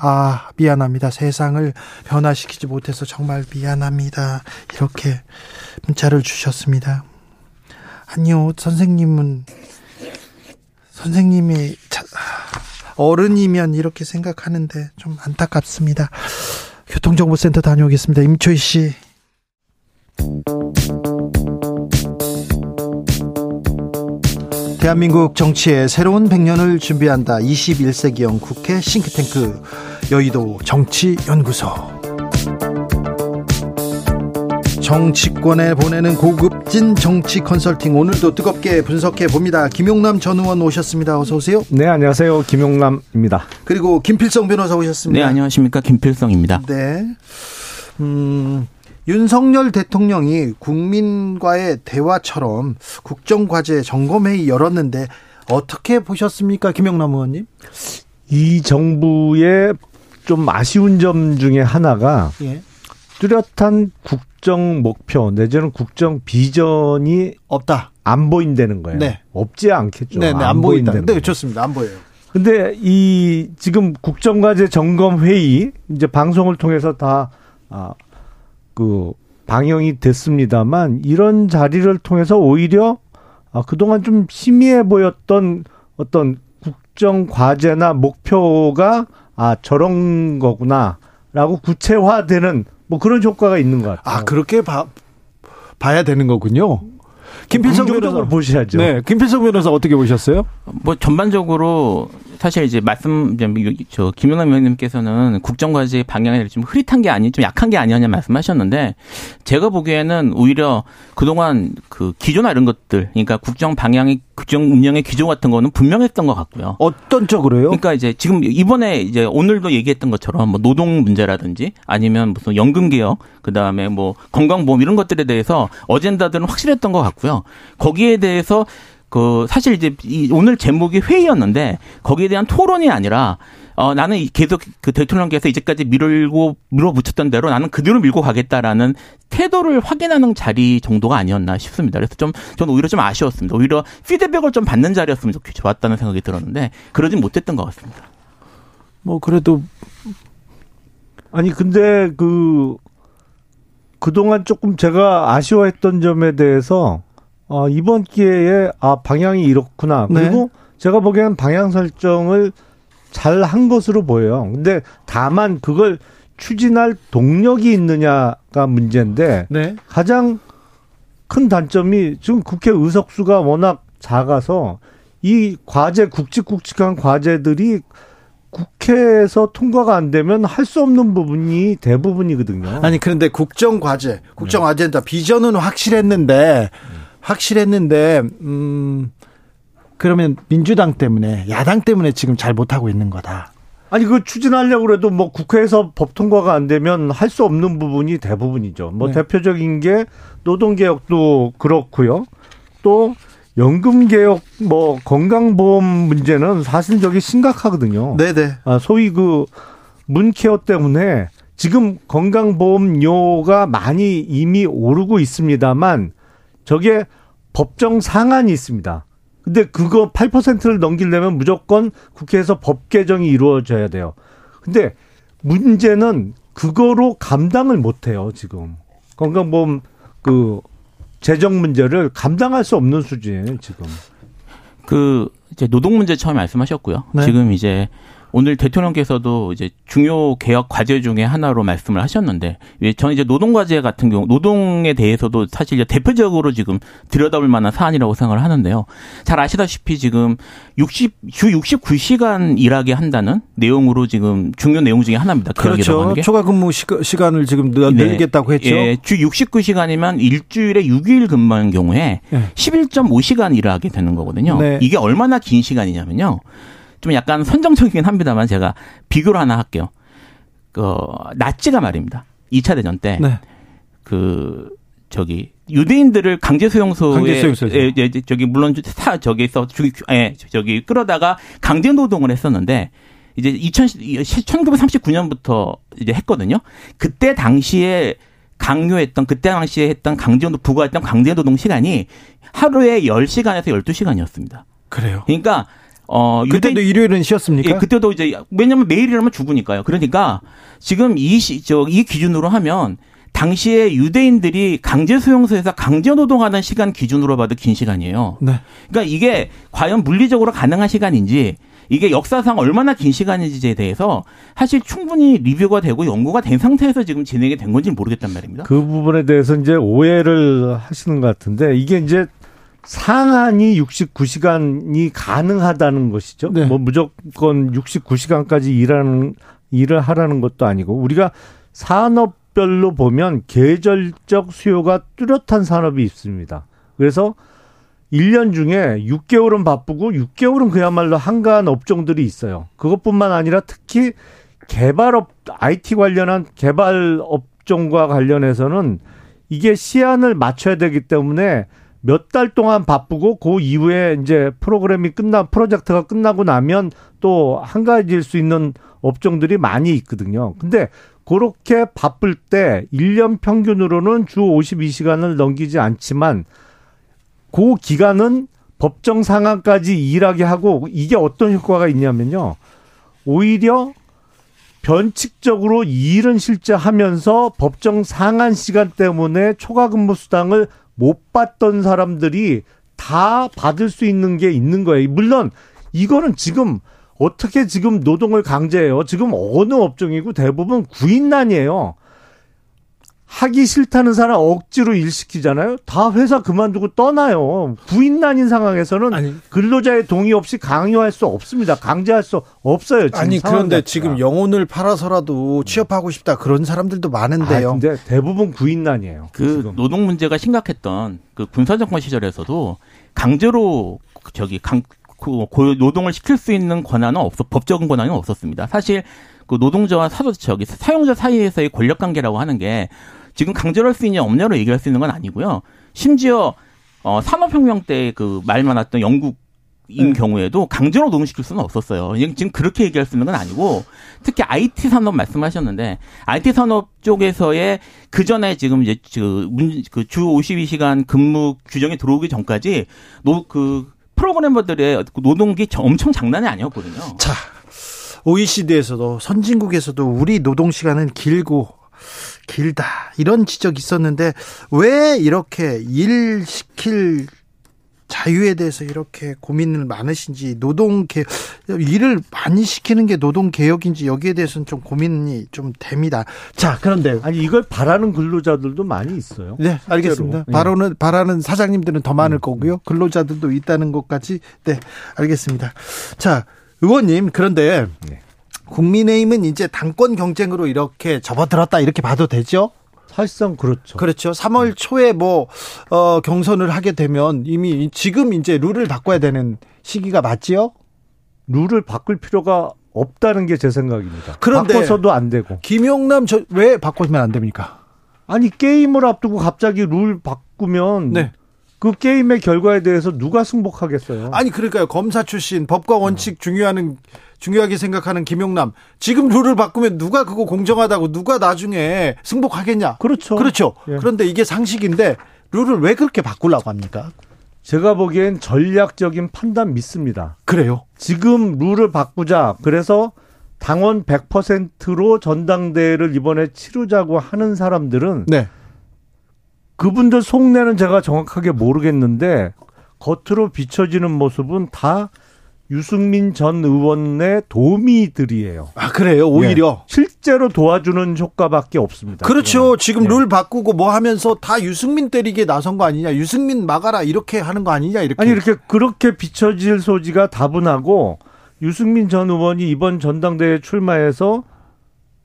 미안합니다. 세상을 변화시키지 못해서 정말 미안합니다. 이렇게 문자를 주셨습니다. 아니요, 선생님이 어른이면 이렇게 생각하는데 좀 안타깝습니다. 교통정보센터 다녀오겠습니다. 임초희 씨. 대한민국 정치의 새로운 100년을 준비한다. 21세기형 국회 싱크탱크 여의도 정치연구소. 정치권에 보내는 고급진 정치 컨설팅, 오늘도 뜨겁게 분석해 봅니다. 김용남 전 의원 오셨습니다. 어서 오세요. 네, 안녕하세요. 김용남입니다. 그리고 김필성 변호사 오셨습니다. 네, 안녕하십니까. 김필성입니다. 네. 윤석열 대통령이 국민과의 대화처럼 국정과제 점검회의 열었는데 어떻게 보셨습니까, 김용남 의원님? 이 정부의 좀 아쉬운 점 중에 하나가, 예, 뚜렷한 국정 목표 내지는 국정 비전이 없다, 안 보인다는 거예요. 네. 없지 않겠죠. 네네, 안 보인다. 네, 좋습니다. 안 보여요. 근데 이 지금 국정과제 점검회의 이제 방송을 통해서 다 그 방영이 됐습니다만, 이런 자리를 통해서 오히려 그동안 좀 희미해 보였던 어떤 국정 과제나 목표가 저런 거구나라고 구체화되는 뭐 그런 효과가 있는 것 같아요. 아, 그렇게 봐야 되는 거군요. 김필성 변호사 보셔야죠. 네, 김필성 변호사 어떻게 보셨어요? 뭐 전반적으로 사실 이제 김용남 의원님께서는 국정과제 방향이 좀 흐릿한 게 아니, 좀 약한 게 아니었냐 말씀하셨는데, 제가 보기에는 오히려 그동안 그 기조나 이런 것들, 그러니까 국정 방향이, 국정 운영의 기조 같은 거는 분명했던 것 같고요. 어떤 쪽으로요? 그러니까 이제 지금 이번에 이제 오늘도 얘기했던 것처럼 뭐 노동 문제라든지 아니면 무슨 연금 개혁, 그 다음에 뭐 건강보험 이런 것들에 대해서 어젠다들은 확실했던 것 같고요. 거기에 대해서 그 사실 이제 오늘 제목이 회의였는데 거기에 대한 토론이 아니라 나는 계속 그 대통령께서 이제까지 밀어붙였던 대로 나는 그대로 밀고 가겠다라는 태도를 확인하는 자리 정도가 아니었나 싶습니다. 그래서 좀 저는 오히려 좀 아쉬웠습니다. 오히려 피드백을 좀 받는 자리였으면 좋았다는 생각이 들었는데 그러진 못했던 것 같습니다. 뭐 그래도 아니, 근데 그동안 조금 제가 아쉬워했던 점에 대해서 이번 기회에 방향이 이렇구나. 그리고 네, 제가 보기에는 방향 설정을 잘 한 것으로 보여요. 근데 다만 그걸 추진할 동력이 있느냐가 문제인데, 네, 가장 큰 단점이 지금 국회 의석수가 워낙 작아서 이 과제, 굵직굵직한 과제들이 국회에서 통과가 안 되면 할 수 없는 부분이 대부분이거든요. 아니, 그런데 국정과제, 국정 아젠다, 비전은 확실했는데, 그러면 민주당 때문에, 야당 때문에 지금 잘 못하고 있는 거다. 아니, 그거 추진하려고 해도 뭐 국회에서 법 통과가 안 되면 할 수 없는 부분이 대부분이죠. 뭐 네, 대표적인 게 노동개혁도 그렇고요. 또 연금개혁, 뭐, 건강보험 문제는 사실 저기 심각하거든요. 네네. 소위 문케어 때문에 지금 건강보험료가 많이 이미 오르고 있습니다만, 저게 법정 상한이 있습니다. 근데 그거 8%를 넘기려면 무조건 국회에서 법 개정이 이루어져야 돼요. 근데 문제는 그거로 감당을 못해요, 지금. 건강보험, 재정 문제를 감당할 수 없는 수준이에요, 지금. 이제 노동 문제 처음에 말씀하셨고요. 네. 지금 이제 오늘 대통령께서도 이제 중요 개혁 과제 중에 하나로 말씀을 하셨는데, 저는 이제 노동 과제 같은 경우, 노동에 대해서도 사실 이제 대표적으로 지금 들여다볼 만한 사안이라고 생각을 하는데요. 잘 아시다시피 지금 주 69시간 일하게 한다는 내용으로 지금 중요 내용 중에 하나입니다. 그렇죠. 초과 근무 시간을 지금 늘리겠다고 했죠. 예, 주 69시간이면 일주일에 6일 근무한 경우에, 네, 11.5시간 일하게 되는 거거든요. 네. 이게 얼마나 긴 시간이냐면요, 좀 약간 선정적이긴 합니다만 제가 비교를 하나 할게요. 나치가 말입니다, 2차 대전 때, 네, 유대인들을 강제 수용소에 끌어다가 강제 노동을 했었는데, 이제 1939년부터 이제 했거든요. 그때 당시에 부과했던 강제 노동 시간이 하루에 10시간에서 12시간이었습니다. 그래요. 그러니까 그때도 일요일은 쉬었습니까? 예, 그때도 이제, 왜냐면 매일 일하면 죽으니까요. 그러니까 지금 이 기준으로 하면 당시에 유대인들이 강제 수용소에서 강제 노동하는 시간 기준으로 봐도 긴 시간이에요. 네. 그러니까 이게 과연 물리적으로 가능한 시간인지, 이게 역사상 얼마나 긴 시간인지에 대해서 사실 충분히 리뷰가 되고 연구가 된 상태에서 지금 진행이 된 건지는 모르겠단 말입니다. 그 부분에 대해서 이제 오해를 하시는 것 같은데, 이게 이제 상한이 69시간이 가능하다는 것이죠. 네. 뭐 무조건 69시간까지 일하는 일을 하라는 것도 아니고, 우리가 산업별로 보면 계절적 수요가 뚜렷한 산업이 있습니다. 그래서 1년 중에 6개월은 바쁘고 6개월은 그야말로 한가한 업종들이 있어요. 그것뿐만 아니라 특히 개발업, IT 관련한 개발 업종과 관련해서는 이게 시한을 맞춰야 되기 때문에 몇 달 동안 바쁘고 그 이후에 이제 프로젝트가 끝나고 나면 또 한가해질 수 있는 업종들이 많이 있거든요. 근데 그렇게 바쁠 때 1년 평균으로는 주 52시간을 넘기지 않지만 그 기간은 법정 상한까지 일하게 하고, 이게 어떤 효과가 있냐면요. 오히려 변칙적으로 일은 실제 하면서 법정 상한 시간 때문에 초과 근무 수당을 못 받던 사람들이 다 받을 수 있는 게 있는 거예요. 물론 이거는 지금 어떻게 지금 노동을 강제해요. 지금 어느 업종이고 대부분 구인난이에요. 하기 싫다는 사람 억지로 일시키잖아요. 다 회사 그만두고 떠나요. 구인난인 상황에서는 아니, 근로자의 동의 없이 강요할 수 없습니다. 강제할 수 없어요. 지금 아니 그런데 자체가. 지금 영혼을 팔아서라도 취업하고 싶다 그런 사람들도 많은데요. 근데 대부분 구인난이에요. 노동 문제가 심각했던 군사 정권 시절에서도 강제로 노동을 시킬 수 있는 권한은 법적인 권한은 없었습니다. 사실 노동자와 사용자 사이에서의 권력 관계라고 하는 게 지금 강제로 할 수 있냐 없냐로 얘기할 수 있는 건 아니고요. 심지어 산업혁명 때 말 많았던 영국인 경우에도 강제로 노동시킬 수는 없었어요. 지금 그렇게 얘기할 수 있는 건 아니고, 특히 IT 산업 말씀하셨는데 IT 산업 쪽에서의 그 전에 지금 이제 주 52시간 근무 규정이 들어오기 전까지 프로그래머들의 노동기 엄청 장난이 아니었거든요. 자. OECD에서도 선진국에서도 우리 노동시간은 길다 이런 지적이 있었는데, 왜 이렇게 일 시킬 자유에 대해서 이렇게 고민을 많으신지, 일을 많이 시키는 게 노동개혁인지 여기에 대해서는 좀 고민이 좀 됩니다. 자, 그런데 이걸 바라는 근로자들도 많이 있어요. 네, 알겠습니다. 바라는 사장님들은 더 많을 거고요. 근로자들도 있다는 것까지. 네, 알겠습니다. 자, 의원님, 그런데 국민의힘은 이제 당권 경쟁으로 이렇게 접어들었다 이렇게 봐도 되죠? 사실상 그렇죠. 그렇죠. 3월 초에 경선을 하게 되면 이미 지금 이제 룰을 바꿔야 되는 시기가 맞지요? 룰을 바꿀 필요가 없다는 게 제 생각입니다. 그런데 바꿔서도 안 되고. 김용남 왜 바꾸면 안 됩니까? 아니, 게임을 앞두고 갑자기 룰 바꾸면. 네. 그 게임의 결과에 대해서 누가 승복하겠어요? 아니, 그러니까요. 검사 출신, 법과 원칙 중요하게 생각하는 김용남. 지금 룰을 바꾸면 누가 그거 공정하다고 누가 나중에 승복하겠냐? 그렇죠. 그렇죠. 예. 그런데 이게 상식인데 룰을 왜 그렇게 바꾸려고 합니까? 제가 보기엔 전략적인 판단 믿습니다. 그래요? 지금 룰을 바꾸자. 그래서 당원 100%로 전당대회를 이번에 치르자고 하는 사람들은. 네. 그분들 속내는 제가 정확하게 모르겠는데 겉으로 비춰지는 모습은 다 유승민 전 의원의 도미들이에요. 아, 그래요? 오히려? 네. 실제로 도와주는 효과밖에 없습니다. 그렇죠. 그러면. 지금 네. 룰 바꾸고 뭐 하면서 다 유승민 때리기에 나선 거 아니냐. 유승민 막아라 이렇게 하는 거 아니냐. 이렇게. 아니, 그렇게 비춰질 소지가 다분하고, 유승민 전 의원이 이번 전당대회에 출마해서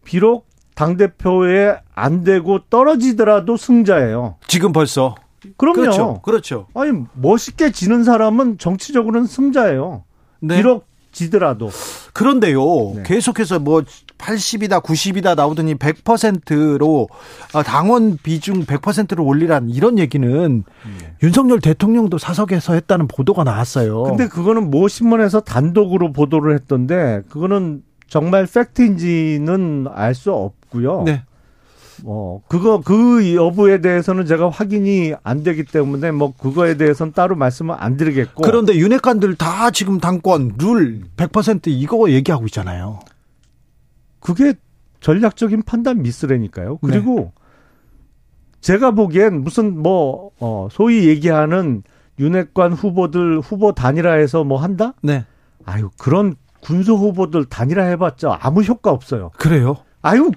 비록 당대표에 안 되고 떨어지더라도 승자예요. 지금 벌써. 그럼요. 그렇죠. 아니, 멋있게 지는 사람은 정치적으로는 승자예요. 네. 비록 지더라도. 그런데요. 네. 계속해서 80이다 90이다 나오더니 100%로 당원 비중 100%로 올리란 이런 얘기는 네. 윤석열 대통령도 사석에서 했다는 보도가 나왔어요. 근데 그거는 신문에서 단독으로 보도를 했던데 그거는 정말 팩트인지는 알 수 없고요. 네. 그 여부에 대해서는 제가 확인이 안 되기 때문에 그거에 대해서는 따로 말씀을 안 드리겠고. 그런데 윤핵관들 다 지금 당권, 룰 100% 이거 얘기하고 있잖아요. 그게 전략적인 판단 미스라니까요. 그리고 네. 제가 보기엔 무슨 소위 얘기하는 윤핵관 후보들 후보 단일화해서 한다? 네. 아유, 그런 군소 후보들 단일화 해봤자 아무 효과 없어요. 그래요? 아유,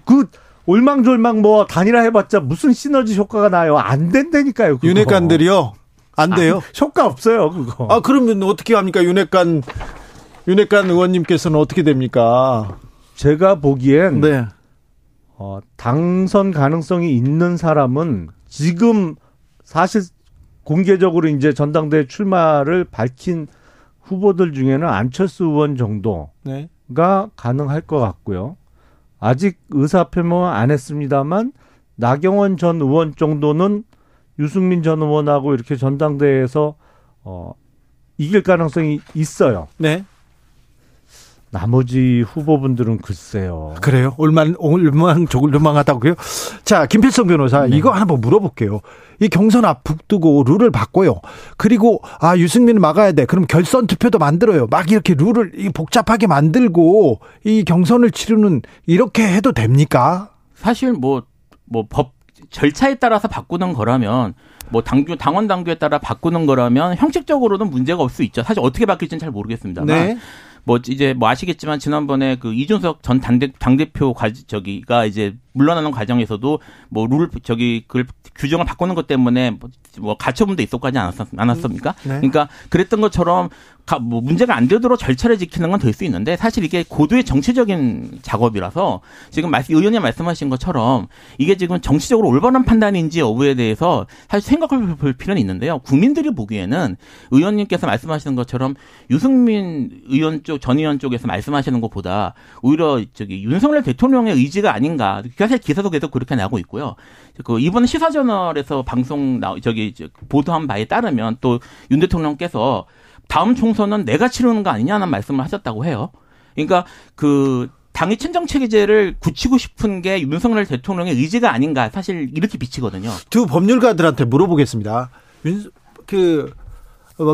올망졸망 단일화 해봤자 무슨 시너지 효과가 나요? 안 된다니까요. 윤핵관들이요? 안 돼요? 효과 없어요, 그거. 아, 그러면 어떻게 합니까? 윤핵관 의원님께서는 어떻게 됩니까? 제가 보기엔 네. 당선 가능성이 있는 사람은 지금 사실 공개적으로 이제 전당대회 출마를 밝힌 후보들 중에는 안철수 의원 정도가 네. 가능할 것 같고요. 아직 의사표명 안 했습니다만 나경원 전 의원 정도는 유승민 전 의원하고 이렇게 전당대회에서 이길 가능성이 있어요. 네. 나머지 후보분들은 글쎄요. 그래요? 올망하다고요? 자, 김필성 변호사, 네. 이거 한번 물어볼게요. 이 경선 앞두고 룰을 바꿔요. 그리고, 아, 유승민을 막아야 돼. 그럼 결선 투표도 만들어요. 막 이렇게 룰을 복잡하게 만들고, 이 경선을 치르는, 이렇게 해도 됩니까? 사실 뭐 법, 절차에 따라서 바꾸는 거라면, 뭐 당원 당규에 따라 바꾸는 거라면, 형식적으로는 문제가 없을 수 있죠. 사실 어떻게 바뀔지는 잘 모르겠습니다만. 네. 이제 아시겠지만 지난번에 그 이준석 전 당대표 저기가 이제 물러나는 과정에서도 뭐 룰 그 규정을 바꾸는 것 때문에 뭐 가처분도 있었고 하지 않았습니까? 네. 그러니까 그랬던 것처럼 뭐 문제가 안 되도록 절차를 지키는 건 될 수 있는데 사실 이게 고도의 정치적인 작업이라서 지금 의원님 말씀하신 것처럼 이게 지금 정치적으로 올바른 판단인지 여부에 대해서 사실 생각해 볼 필요는 있는데요. 국민들이 보기에는 의원님께서 말씀하시는 것처럼 유승민 의원 쪽, 전 의원 쪽에서 말씀하시는 것보다 오히려 윤석열 대통령의 의지가 아닌가. 사실 기사도 계속 그렇게 나오고 있고요. 그 이번 시사저널에서 방송 보도한 바에 따르면 또 윤 대통령께서 다음 총선은 내가 치르는 거 아니냐는 말씀을 하셨다고 해요. 그러니까 그 당의 친정 체제를 굳히고 싶은 게 윤석열 대통령의 의지가 아닌가 사실 이렇게 비치거든요. 두 법률가들한테 물어보겠습니다.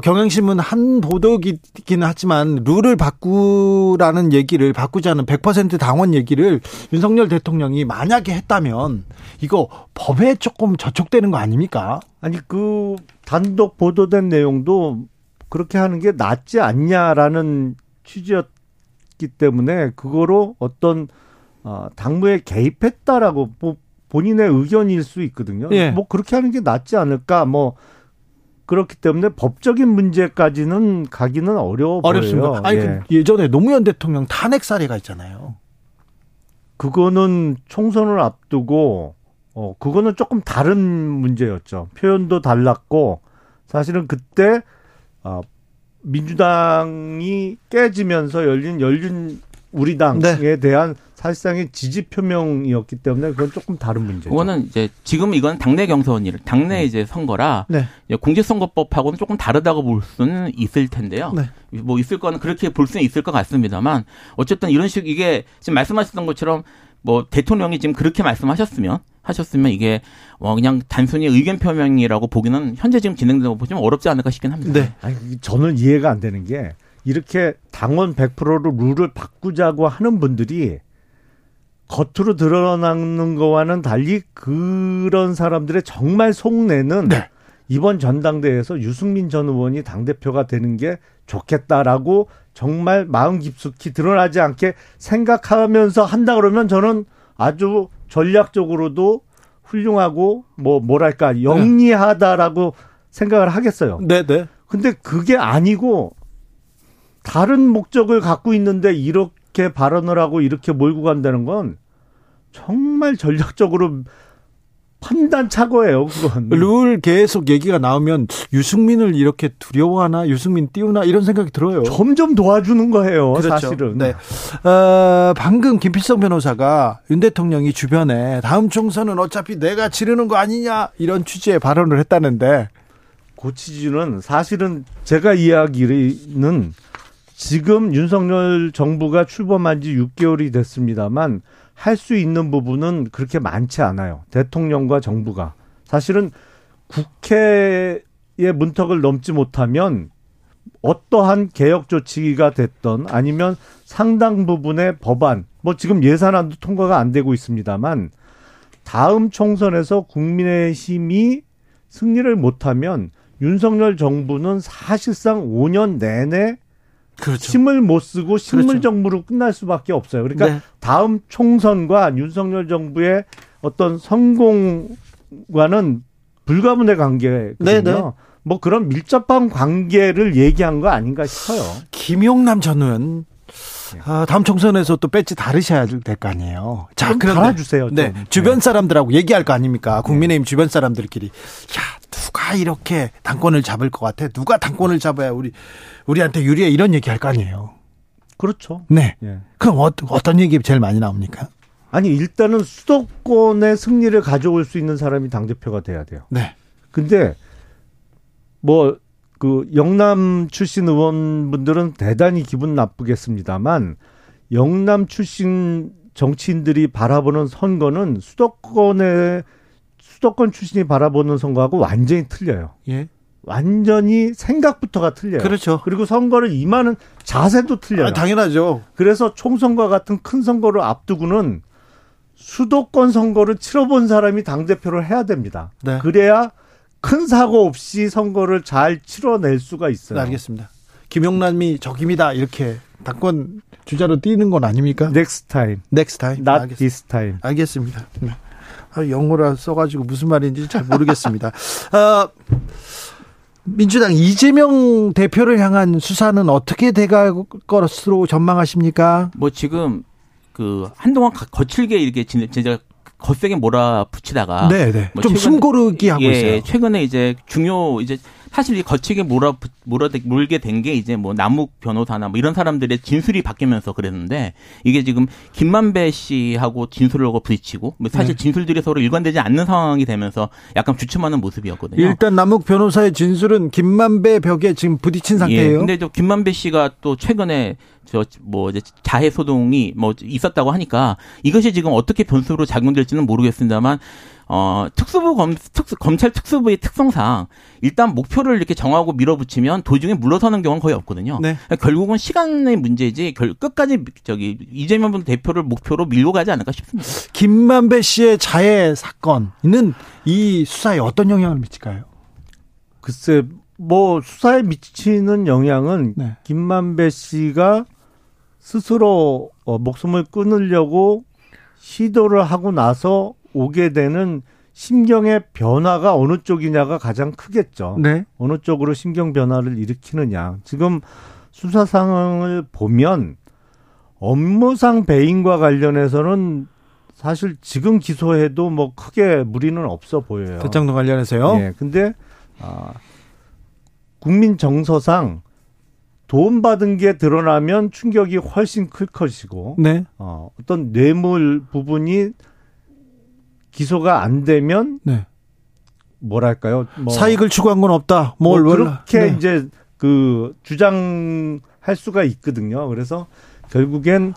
경향신문 한 보도이긴 하지만 룰을 바꾸라는 얘기를 바꾸자는 100% 당원 얘기를 윤석열 대통령이 만약에 했다면 이거 법에 조금 저촉되는 거 아닙니까? 아니 그 단독 보도된 내용도 그렇게 하는 게 낫지 않냐라는 취지였기 때문에 그거로 어떤 당무에 개입했다라고 뭐 본인의 의견일 수 있거든요. 예. 뭐 그렇게 하는 게 낫지 않을까 뭐. 그렇기 때문에 법적인 문제까지는 가기는 어려워 보여요. 어렵습니다. 아니, 예. 예전에 노무현 대통령 탄핵 사례가 있잖아요. 그거는 총선을 앞두고 그거는 조금 다른 문제였죠. 표현도 달랐고 사실은 그때 민주당이 깨지면서 열린 우리당에 네. 대한 사실상의 지지 표명이었기 때문에 그건 조금 다른 문제죠. 그거는 이제 지금 이건 당내 경선일, 당내 이제 선거라 네. 공직선거법하고는 조금 다르다고 볼 수는 있을 텐데요. 네. 뭐 있을 거는 그렇게 볼 수는 있을 것 같습니다만 어쨌든 이런 식 이게 지금 말씀하셨던 것처럼 뭐 대통령이 지금 그렇게 말씀하셨으면 이게 그냥 단순히 의견 표명이라고 보기는 현재 지금 진행되고 보시면 어렵지 않을까 싶긴 합니다. 네. 아니, 저는 이해가 안 되는 게. 이렇게 당원 100%로 룰을 바꾸자고 하는 분들이 겉으로 드러나는 거와는 달리 그런 사람들의 정말 속내는 네. 이번 전당대회에서 유승민 전 의원이 당대표가 되는 게 좋겠다라고 정말 마음 깊숙이 드러나지 않게 생각하면서 한다 그러면 저는 아주 전략적으로도 훌륭하고 뭐랄까 영리하다라고 생각을 하겠어요. 네. 근데 그게 아니고 다른 목적을 갖고 있는데 이렇게 발언을 하고 이렇게 몰고 간다는 건 정말 전략적으로 판단착오예요. 그건. 룰 계속 얘기가 나오면 유승민을 이렇게 두려워하나 유승민 띄우나 이런 생각이 들어요. 점점 도와주는 거예요. 그렇죠. 사실은. 네. 방금 김필성 변호사가 윤 대통령이 주변에 다음 총선은 어차피 내가 치르는 거 아니냐 이런 취지의 발언을 했다는데. 그 취지는 사실은 제가 이야기는 지금 윤석열 정부가 출범한 지 6개월이 됐습니다만 할 수 있는 부분은 그렇게 많지 않아요. 대통령과 정부가. 사실은 국회의 문턱을 넘지 못하면 어떠한 개혁 조치가 됐던 아니면 상당 부분의 법안, 뭐 지금 예산안도 통과가 안 되고 있습니다만 다음 총선에서 국민의힘이 승리를 못하면 윤석열 정부는 사실상 5년 내내 그렇죠. 힘을 못 쓰고 식물정부로 끝날 수밖에 없어요. 그러니까 네. 다음 총선과 윤석열 정부의 어떤 성공과는 불가분의 관계거든요. 네, 네. 뭐 그런 밀접한 관계를 얘기한 거 아닌가 싶어요. 김용남 전 의원 다음 총선에서 또 배지 다르셔야 될 거 아니에요. 자, 그런데 달아주세요. 네, 주변 사람들하고 얘기할 거 아닙니까? 국민의힘 주변 사람들끼리 야 누가 이렇게 당권을 잡을 것 같아? 누가 당권을 잡아야 우리한테 유리해? 이런 얘기할 거 아니에요. 그렇죠. 네. 예. 그럼 어떤 얘기 제일 많이 나옵니까? 아니 일단은 수도권의 승리를 가져올 수 있는 사람이 당대표가 돼야 돼요. 네. 근데 뭐 그 영남 출신 의원분들은 대단히 기분 나쁘겠습니다만 영남 출신 정치인들이 바라보는 선거는 수도권 출신이 바라보는 선거하고 완전히 틀려요. 예. 완전히 생각부터가 틀려요. 그렇죠. 그리고 선거를 임하는 자세도 틀려요. 아, 당연하죠. 그래서 총선과 같은 큰 선거를 앞두고는 수도권 선거를 치러본 사람이 당대표를 해야 됩니다. 네. 그래야 큰 사고 없이 선거를 잘 치러낼 수가 있어요. 네, 알겠습니다. 김용남이 적입니다. 이렇게 당권 주자로 뛰는 건 아닙니까? Next time. Next time. Not 알겠습니다. This time. 알겠습니다. 영어라 써가지고 무슨 말인지 잘 모르겠습니다. 민주당 이재명 대표를 향한 수사는 어떻게 돼갈 것으로 전망하십니까? 뭐 지금 그 한동안 거칠게 이렇게 진짜 거세게 몰아붙이다가 뭐 좀 숨고르기 하고 있어요. 예, 최근에 이제 사실 이 거칠게 몰게 된 게 이제 뭐 남욱 변호사나 뭐 이런 사람들의 진술이 바뀌면서 그랬는데 이게 지금 김만배 씨하고 진술을 하고 부딪히고 사실 진술들이 서로 일관되지 않는 상황이 되면서 약간 주춤하는 모습이었거든요. 일단 남욱 변호사의 진술은 김만배 벽에 지금 부딪힌 상태예요. 예, 근데 또 김만배 씨가 또 최근에 이제 자해 소동이 있었다고 하니까 이것이 지금 어떻게 변수로 작용될지는 모르겠습니다만 검찰 특수부의 특성상 일단 목표를 이렇게 정하고 밀어붙이면 도중에 물러서는 경우는 거의 없거든요. 네. 그러니까 결국은 시간의 문제지 끝까지 이재명 대표를 목표로 밀고 가지 않을까 싶습니다. 김만배 씨의 자해 사건은 이 수사에 어떤 영향을 미칠까요? 글쎄 수사에 미치는 영향은 김만배 씨가 스스로 목숨을 끊으려고 시도를 하고 나서 오게 되는 심경의 변화가 어느 쪽이냐가 가장 크겠죠. 네. 어느 쪽으로 심경 변화를 일으키느냐. 지금 수사 상황을 보면 업무상 배임과 관련해서는 사실 지금 기소해도 크게 무리는 없어 보여요. 대장동 관련해서요? 네. 근데 국민 정서상 도움받은 게 드러나면 충격이 훨씬 클 것이고 네. 어떤 뇌물 부분이 기소가 안 되면 사익을 추구한 건 없다. 그렇게 이제 그 주장할 수가 있거든요. 그래서 결국엔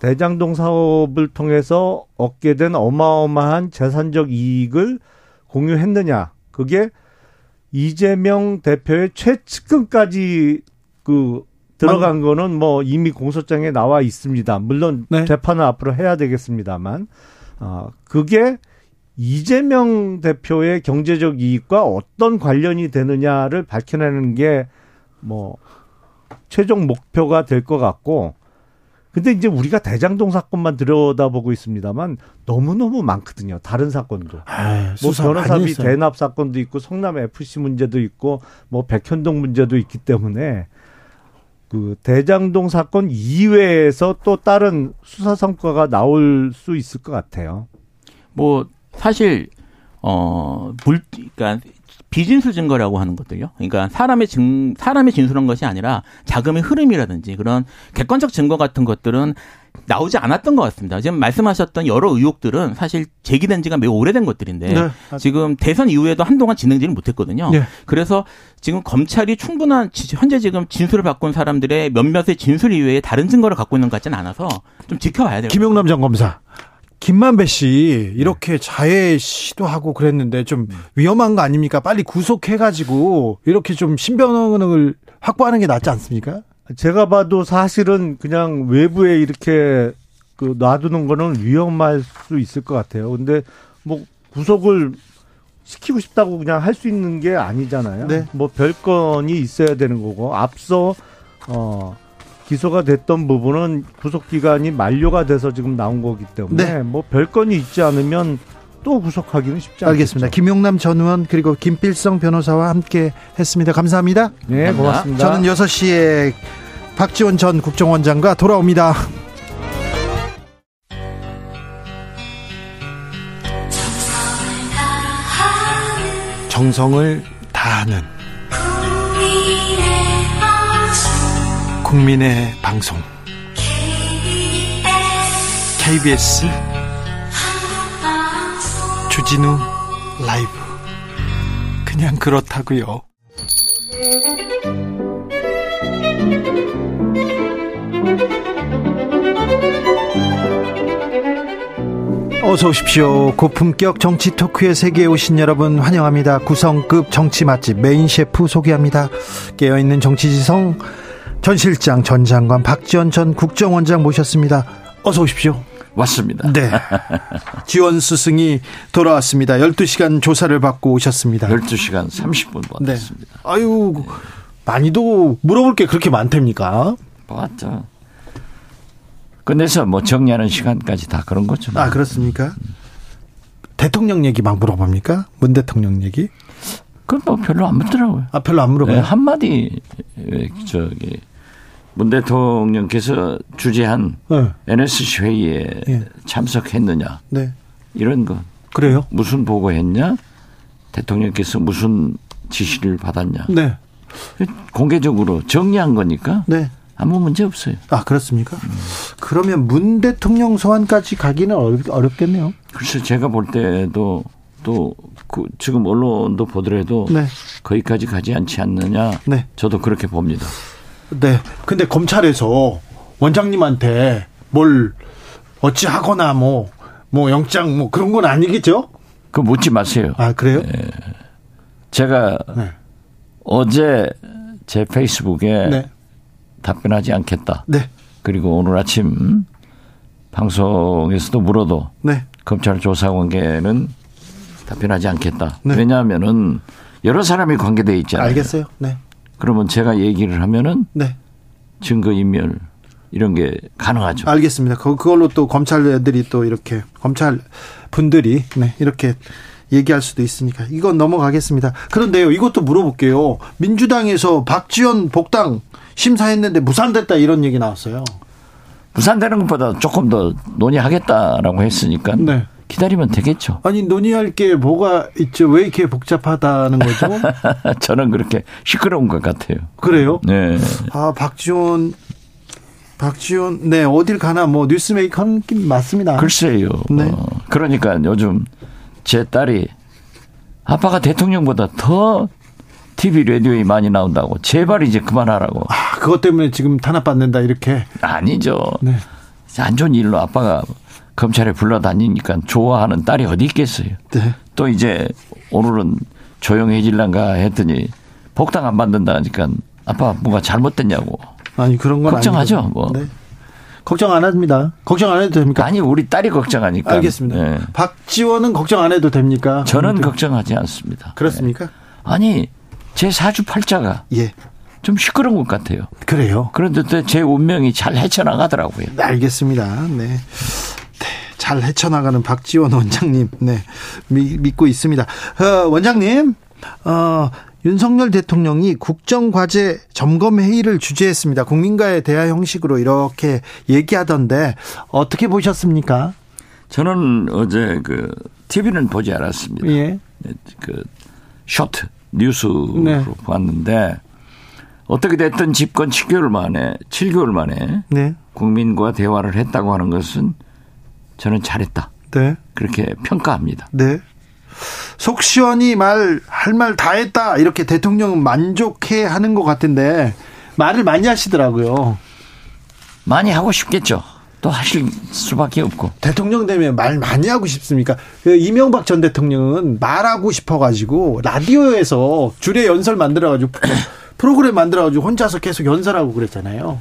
대장동 사업을 통해서 얻게 된 어마어마한 재산적 이익을 공유했느냐. 그게 이재명 대표의 최측근까지 들어간 거는 이미 공소장에 나와 있습니다. 물론 재판은 앞으로 해야 되겠습니다만 그게 이재명 대표의 경제적 이익과 어떤 관련이 되느냐를 밝혀내는 게 최종 목표가 될 것 같고 근데 이제 우리가 대장동 사건만 들여다보고 있습니다만 너무너무 많거든요. 다른 사건도. 변호사비 대납 사건도 있고 성남 FC 문제도 있고 백현동 문제도 있기 때문에 그 대장동 사건 이외에서 또 다른 수사 성과가 나올 수 있을 것 같아요. 사실 그러니까 비진술 증거라고 하는 것들요. 그러니까 사람의 진술한 것이 아니라 자금의 흐름이라든지 그런 객관적 증거 같은 것들은 나오지 않았던 것 같습니다. 지금 말씀하셨던 여러 의혹들은 사실 제기된 지가 매우 오래된 것들인데 지금 대선 이후에도 한동안 진행되지 못했거든요. 네. 그래서 지금 검찰이 충분한 현재 지금 진술을 바꾼 사람들의 몇몇의 진술 이외에 다른 증거를 갖고 있는 것 같지는 않아서 좀 지켜봐야 돼요. 김용남 전 검사. 김만배 씨 이렇게 자해 시도하고 그랬는데 좀 위험한 거 아닙니까? 빨리 구속해가지고 이렇게 좀 신변을 확보하는 게 낫지 않습니까? 제가 봐도 사실은 그냥 외부에 이렇게 놔두는 거는 위험할 수 있을 것 같아요. 근데 구속을 시키고 싶다고 그냥 할 수 있는 게 아니잖아요. 네. 별건이 있어야 되는 거고 앞서 기소가 됐던 부분은 구속기간이 만료가 돼서 지금 나온 거기 때문에 별건이 있지 않으면 또 구속하기는 쉽지 않습니다. 알겠습니다. 김용남 전 의원 그리고 김필성 변호사와 함께 했습니다. 감사합니다. 네, 고맙습니다. 저는 6시에 박지원 전 국정원장과 돌아옵니다. 정성을 다하는 국민의 방송 KBS 주진우 라이브. 그냥 그렇다고요. 어서 오십시오. 고품격 정치 토크의 세계에 오신 여러분 환영합니다. 구성급 정치 맛집 메인 셰프 소개합니다. 깨어있는 정치지성 전 실장, 전 장관, 박지원 전 국정원장 모셨습니다. 어서 오십시오. 왔습니다. 네. 지원 스승이 돌아왔습니다. 12시간 조사를 받고 오셨습니다. 12시간 30분 받았습니다. 네. 아유, 네. 많이도 물어볼 게 그렇게 많답니까? 맞죠. 끝내서 뭐 정리하는 시간까지 다 그런 거죠. 아, 그렇습니까? 대통령 얘기 막 물어봅니까? 문 대통령 얘기? 그건 뭐 별로 안 묻더라고요. 아, 별로 안 물어봐요? 네, 한마디, 저기. 문 대통령께서 주재한 NSC 회의에 참석했느냐. 네. 이런 거. 그래요? 무슨 보고했냐? 대통령께서 무슨 지시를 받았냐. 네. 공개적으로 정리한 거니까. 네. 아무 문제 없어요. 아, 그렇습니까? 그러면 문 대통령 소환까지 가기는 어렵겠네요. 글쎄, 제가 볼 때도 또 그 지금 언론도 보더라도 네. 거기까지 가지 않지 않느냐. 네. 저도 그렇게 봅니다. 네. 근데 검찰에서 원장님한테 뭘 어찌하거나 뭐 영장 뭐 그런 건 아니겠죠? 그거 묻지 마세요. 아, 그래요? 네. 제가 어제 제 페이스북에 답변하지 않겠다. 네. 그리고 오늘 아침 방송에서도 물어도 검찰 조사 관계는 답변하지 않겠다. 왜냐하면은 여러 사람이 관계되어 있잖아요. 알겠어요. 네. 그러면 제가 얘기를 하면은 증거인멸 이런 게 가능하죠. 알겠습니다. 그걸로 또 검찰 애들이 또 이렇게 검찰 분들이 이렇게 얘기할 수도 있으니까 이건 넘어가겠습니다. 그런데요, 이것도 물어볼게요. 민주당에서 박지원 복당 심사했는데 무산됐다 이런 얘기 나왔어요. 무산되는 것보다 조금 더 논의하겠다라고 했으니까 기다리면 되겠죠. 아니, 논의할 게 뭐가 있죠? 왜 이렇게 복잡하다는 거죠? 저는 그렇게 시끄러운 것 같아요. 그래요? 네. 아, 박지원, 네, 어딜 가나 뭐 뉴스메이커 하는 게 맞습니다. 글쎄요. 네. 그러니까 요즘 제 딸이 아빠가 대통령보다 더 TV, 라디오에 많이 나온다고. 제발 이제 그만하라고. 아, 그것 때문에 지금 탄압받는다, 이렇게? 아니죠. 네. 안 좋은 일로 아빠가 검찰에 불러다니니까 좋아하는 딸이 어디 있겠어요. 네. 또 이제 오늘은 조용해질란가 했더니 복당 안 받는다 하니까 아빠 뭐가 잘못됐냐고. 아니, 그런 건 걱정하죠. 아니거든요. 뭐. 네. 걱정 안 합니다. 걱정 안 해도 됩니까? 아니, 우리 딸이 걱정하니까. 알겠습니다. 네. 박지원은 걱정 안 해도 됩니까? 저는 아무튼. 걱정하지 않습니다. 그렇습니까? 네. 아니, 제 4주 8자가 좀 시끄러운 것 같아요. 그래요? 그런데 또 제 운명이 잘 헤쳐나가더라고요. 네, 알겠습니다. 네. 네. 잘 헤쳐나가는 박지원 원장님, 네, 믿고 있습니다. 원장님, 윤석열 대통령이 국정과제 점검회의를 주재했습니다. 국민과의 대화 형식으로 이렇게 얘기하던데 어떻게 보셨습니까? 저는 어제 그 TV는 보지 않았습니다. 예. 그 쇼트 뉴스로 봤는데 어떻게 됐든 집권 7개월 만에 국민과 대화를 했다고 하는 것은 저는 잘했다. 네. 그렇게 평가합니다. 네. 속 시원히 할 말 다 했다. 이렇게 대통령은 만족해 하는 것 같은데 말을 많이 하시더라고요. 많이 하고 싶겠죠. 또 하실 수밖에 없고. 대통령 되면 말 많이 하고 싶습니까? 이명박 전 대통령은 말하고 싶어가지고 라디오에서 주례 연설 만들어가지고 프로그램 만들어가지고 혼자서 계속 연설하고 그랬잖아요.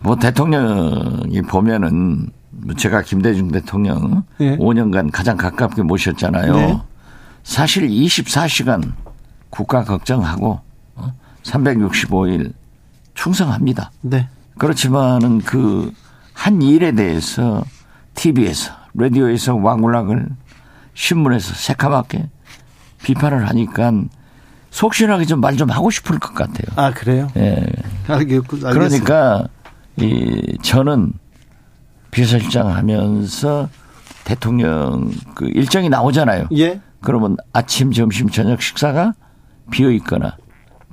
뭐 대통령이 보면은 제가 김대중 대통령 5년간 가장 가깝게 모셨잖아요. 네. 사실 24시간 국가 걱정하고 365일 충성합니다. 네. 그렇지만은 그 한 일에 대해서 TV에서 라디오에서 왕울락을 신문에서 새카맣게 비판을 하니까 속시원하게 좀 말 좀 하고 싶을 것 같아요. 아, 그래요? 예. 알겠습니다. 그러니까 저는 비서실장 하면서 대통령 그 일정이 나오잖아요. 예. 그러면 아침, 점심, 저녁 식사가 비어 있거나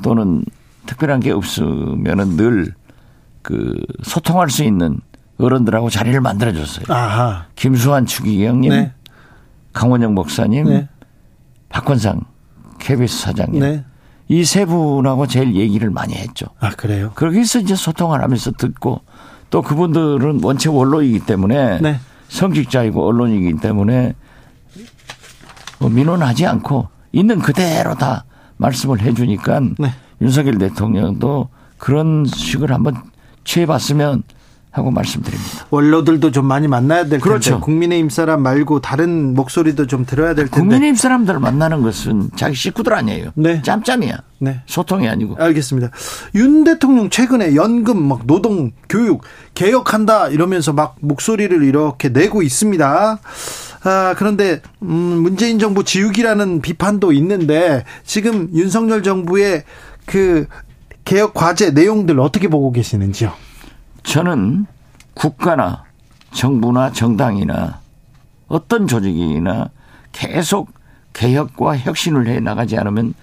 또는 특별한 게 없으면은 늘 그 소통할 수 있는 어른들하고 자리를 만들어줬어요. 아하. 김수환 추기경님, 네. 강원영 목사님, 네. 박권상 KBS 사장님. 네. 이 세 분하고 제일 얘기를 많이 했죠. 아, 그래요? 거기서 이제 소통을 하면서 듣고 또 그분들은 원체 원로이기 때문에 네. 성직자이고 언론이기 때문에 뭐 민원하지 않고 있는 그대로 다 말씀을 해 주니까 네. 윤석열 대통령도 그런 식을 한번 취해봤으면 하고 말씀드립니다. 원로들도 좀 많이 만나야 될 그렇죠. 텐데 국민의힘 사람 말고 다른 목소리도 좀 들어야 될 텐데. 국민의힘 사람들 만나는 것은 자기 식구들 아니에요. 네. 짬짬이야. 네. 소통이 아니고. 알겠습니다. 윤 대통령 최근에 연금 막 노동 교육 개혁한다 이러면서 막 목소리를 이렇게 내고 있습니다. 아, 그런데 문재인 정부 지우기라는 비판도 있는데 지금 윤석열 정부의 그 개혁 과제 내용들 어떻게 보고 계시는지요? 저는 국가나 정부나 정당이나 어떤 조직이나 계속 개혁과 혁신을 해나가지 않으면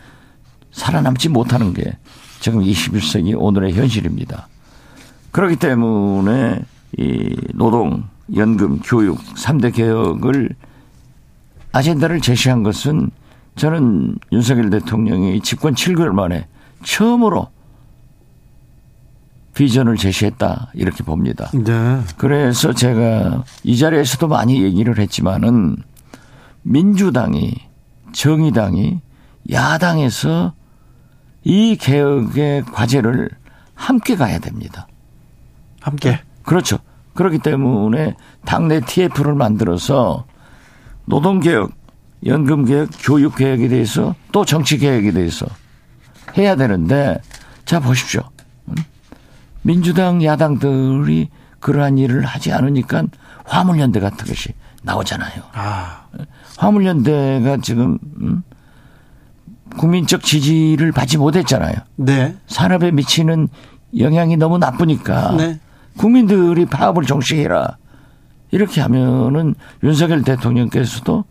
살아남지 못하는 게 지금 21세기 오늘의 현실입니다. 그렇기 때문에 이 노동, 연금, 교육 3대 개혁을 아젠다를 제시한 것은 저는 윤석열 대통령이 집권 7개월 만에 처음으로 비전을 제시했다 이렇게 봅니다. 네. 그래서 제가 이 자리에서도 많이 얘기를 했지만은 민주당이 정의당이 야당에서 이 개혁의 과제를 함께 가야 됩니다. 함께. 그렇죠. 그렇기 때문에 당내 TF를 만들어서 노동개혁, 연금개혁, 교육개혁에 대해서 또 정치개혁에 대해서 해야 되는데 자 보십시오. 민주당 야당들이 그러한 일을 하지 않으니까 화물연대 같은 것이 나오잖아요. 아. 화물연대가 지금 국민적 지지를 받지 못했잖아요. 네. 산업에 미치는 영향이 너무 나쁘니까 네. 국민들이 파업을 종식해라. 이렇게 하면은 윤석열 대통령께서도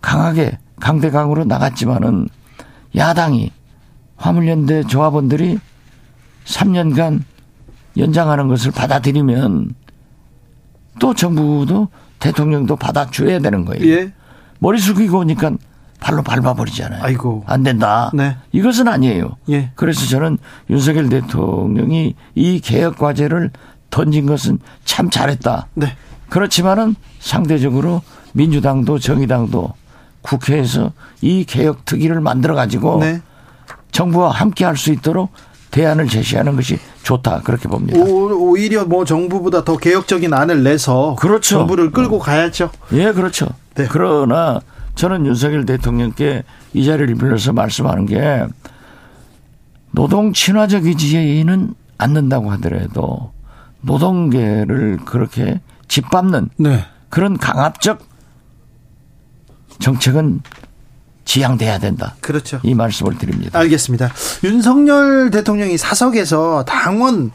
강하게 강대강으로 나갔지만은 야당이 화물연대 조합원들이 3년간 연장하는 것을 받아들이면 또 정부도 대통령도 받아줘야 되는 거예요. 예. 머리 숙이고 오니까 발로 밟아버리잖아요. 아이고. 안 된다. 네. 이것은 아니에요. 예. 그래서 저는 윤석열 대통령이 이 개혁 과제를 던진 것은 참 잘했다. 네. 그렇지만은 상대적으로 민주당도 정의당도 국회에서 이 개혁 특위를 만들어 가지고 네. 정부와 함께 할 수 있도록 대안을 제시하는 것이 좋다 그렇게 봅니다. 오히려 뭐 정부보다 더 개혁적인 안을 내서 그렇죠. 정부를 끌고 가야죠. 예, 그렇죠. 네. 그러나 저는 윤석열 대통령께 이 자리를 빌려서 말씀하는 게 노동 친화적이지는 않는다고 하더라도 노동계를 그렇게 짓밟는 네. 그런 강압적 정책은 지양돼야 된다. 그렇죠. 이 말씀을 드립니다. 알겠습니다. 윤석열 대통령이 사석에서 당원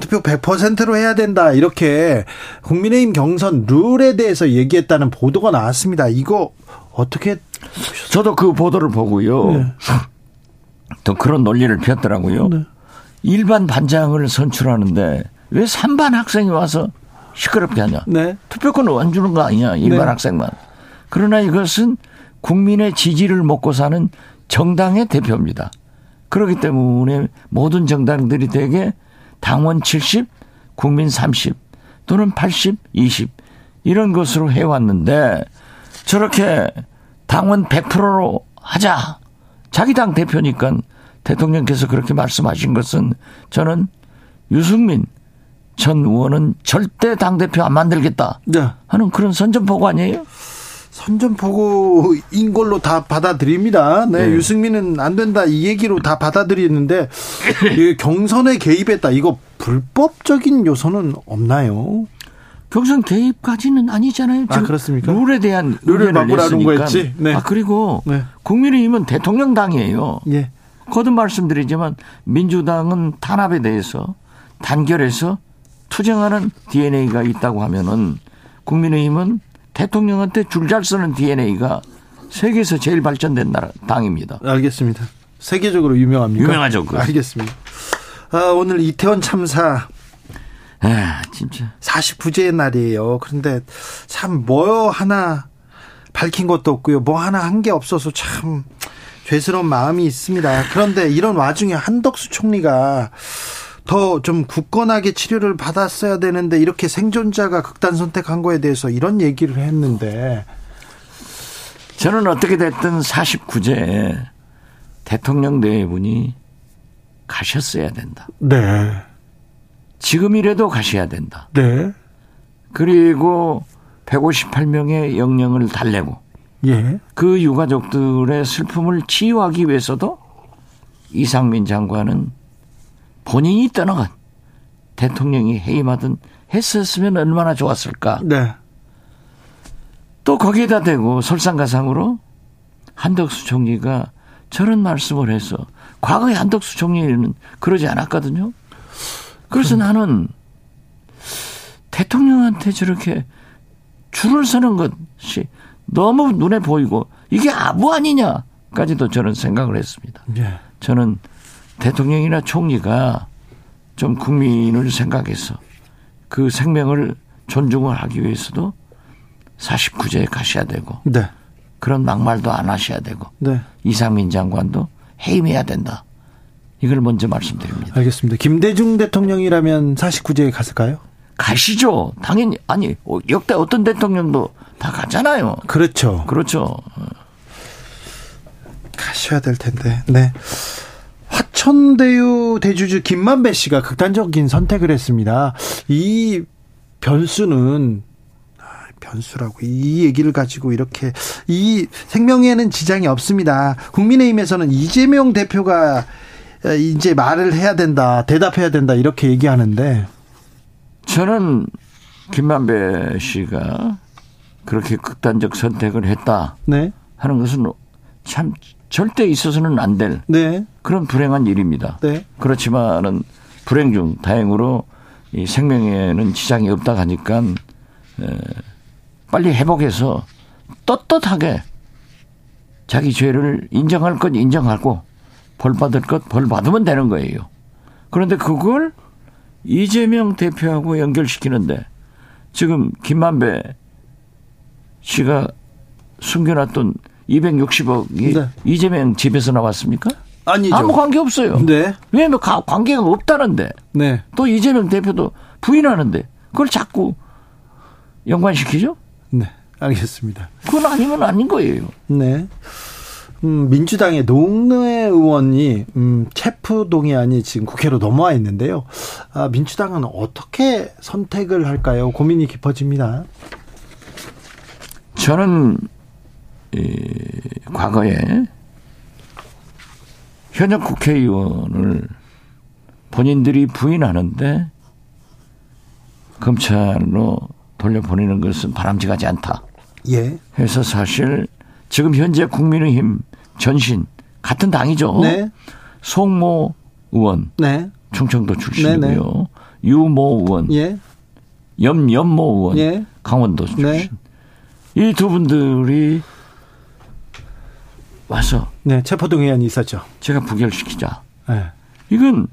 투표 100%로 해야 된다. 이렇게 국민의힘 경선 룰에 대해서 얘기했다는 보도가 나왔습니다. 이거 어떻게 보셨어요? 저도 그 보도를 보고요. 네. 또 그런 논리를 폈더라고요. 네. 일반 반장을 선출하는데 왜 3반 학생이 와서 시끄럽게 하냐. 네. 투표권을 안 주는 거 아니냐. 일반 네. 학생만. 그러나 이것은 국민의 지지를 먹고 사는 정당의 대표입니다. 그렇기 때문에 모든 정당들이 대개 당원 70, 국민 30 또는 80, 20 이런 것으로 해왔는데 저렇게 당원 100%로 하자. 자기 당 대표니까 대통령께서 그렇게 말씀하신 것은 저는 유승민 전 의원은 절대 당대표 안 만들겠다 하는 그런 선전포고 아니에요? 선전포고인 걸로 다 받아들입니다. 네, 네. 유승민은 안 된다 이 얘기로 다 받아들이는데 경선에 개입했다. 이거 불법적인 요소는 없나요? 경선 개입까지는 아니잖아요. 지금 그렇습니까? 룰에 대한 룰을 바꾸라는 거였지. 네. 그리고 네. 국민의힘은 대통령당이에요. 예. 거듭 말씀드리지만 민주당은 탄압에 대해서 단결해서 투쟁하는 DNA가 있다고 하면은 국민의힘은 대통령한테 줄 잘 서는 DNA가 세계에서 제일 발전된 나라 당입니다. 알겠습니다. 세계적으로 유명합니까? 유명하죠. 알겠습니다. 오늘 이태원 참사. 진짜. 49제의 날이에요. 그런데 참 뭐 하나 밝힌 것도 없고요. 뭐 하나 한 게 없어서 참 죄스러운 마음이 있습니다. 그런데 이런 와중에 한덕수 총리가 더 좀 굳건하게 치료를 받았어야 되는데 이렇게 생존자가 극단 선택한 거에 대해서 이런 얘기를 했는데 저는 어떻게 됐든 49제에 대통령 내외분이 가셨어야 된다. 네. 지금이라도 가셔야 된다. 네. 그리고 158명의 영령을 달래고 예. 그 유가족들의 슬픔을 치유하기 위해서도 이상민 장관은 본인이 떠나간 대통령이 해임하든 했었으면 얼마나 좋았을까. 네. 또 거기에다 대고 설상가상으로 한덕수 총리가 저런 말씀을 해서 과거에 한덕수 총리는 그러지 않았거든요. 그래서 나는 대통령한테 저렇게 줄을 서는 것이 너무 눈에 보이고 이게 아부 아니냐까지도 저는 생각을 했습니다. 저는 대통령이나 총리가 좀 국민을 생각해서 그 생명을 존중을 하기 위해서도 49제에 가셔야 되고 네. 그런 막말도 안 하셔야 되고 네. 이상민 장관도 해임해야 된다. 이걸 먼저 말씀드립니다. 알겠습니다. 김대중 대통령이라면 49제에 갔을까요? 가시죠. 당연히. 아니 역대 어떤 대통령도 다 가잖아요. 그렇죠. 그렇죠. 가셔야 될 텐데. 네. 화천대유 대주주 김만배 씨가 극단적인 선택을 했습니다. 이 변수는 변수라고 이 얘기를 가지고 이렇게 이 생명에는 지장이 없습니다. 국민의힘에서는 이재명 대표가 이제 말을 해야 된다, 대답해야 된다 이렇게 얘기하는데 저는 김만배 씨가 그렇게 극단적 선택을 했다 네. 하는 것은 참 절대 있어서는 안 될 네. 그런 불행한 일입니다. 네. 그렇지만은 불행 중 다행으로 이 생명에는 지장이 없다 하니까 빨리 회복해서 떳떳하게 자기 죄를 인정할 것 인정하고 벌받을 것 벌받으면 되는 거예요. 그런데 그걸 이재명 대표하고 연결시키는데 지금 김만배 씨가 숨겨놨던 260억이 네. 이재명 집에서 나왔습니까? 아니죠. 아무 관계 없어요. 네. 왜냐하면 관계가 없다는데 네. 또 이재명 대표도 부인하는데 그걸 자꾸 연관시키죠? 네, 알겠습니다. 그건 아니면 아닌 거예요. 네. 민주당의 노웅래 의원이 체포 동의안이 지금 국회로 넘어와 있는데요. 민주당은 어떻게 선택을 할까요? 고민이 깊어집니다. 저는 과거에 현역 국회의원을 본인들이 부인하는데 검찰로 돌려보내는 것은 바람직하지 않다. 예. 해서 사실 지금 현재 국민의힘 전신 같은 당이죠. 네. 송모 의원 네. 충청도 출신이고요. 네. 유모 의원 예. 염모 의원 예. 강원도 출신. 네. 이 두 분들이 와서 네, 체포동의안이 있었죠. 제가 부결시키자. 네. 이건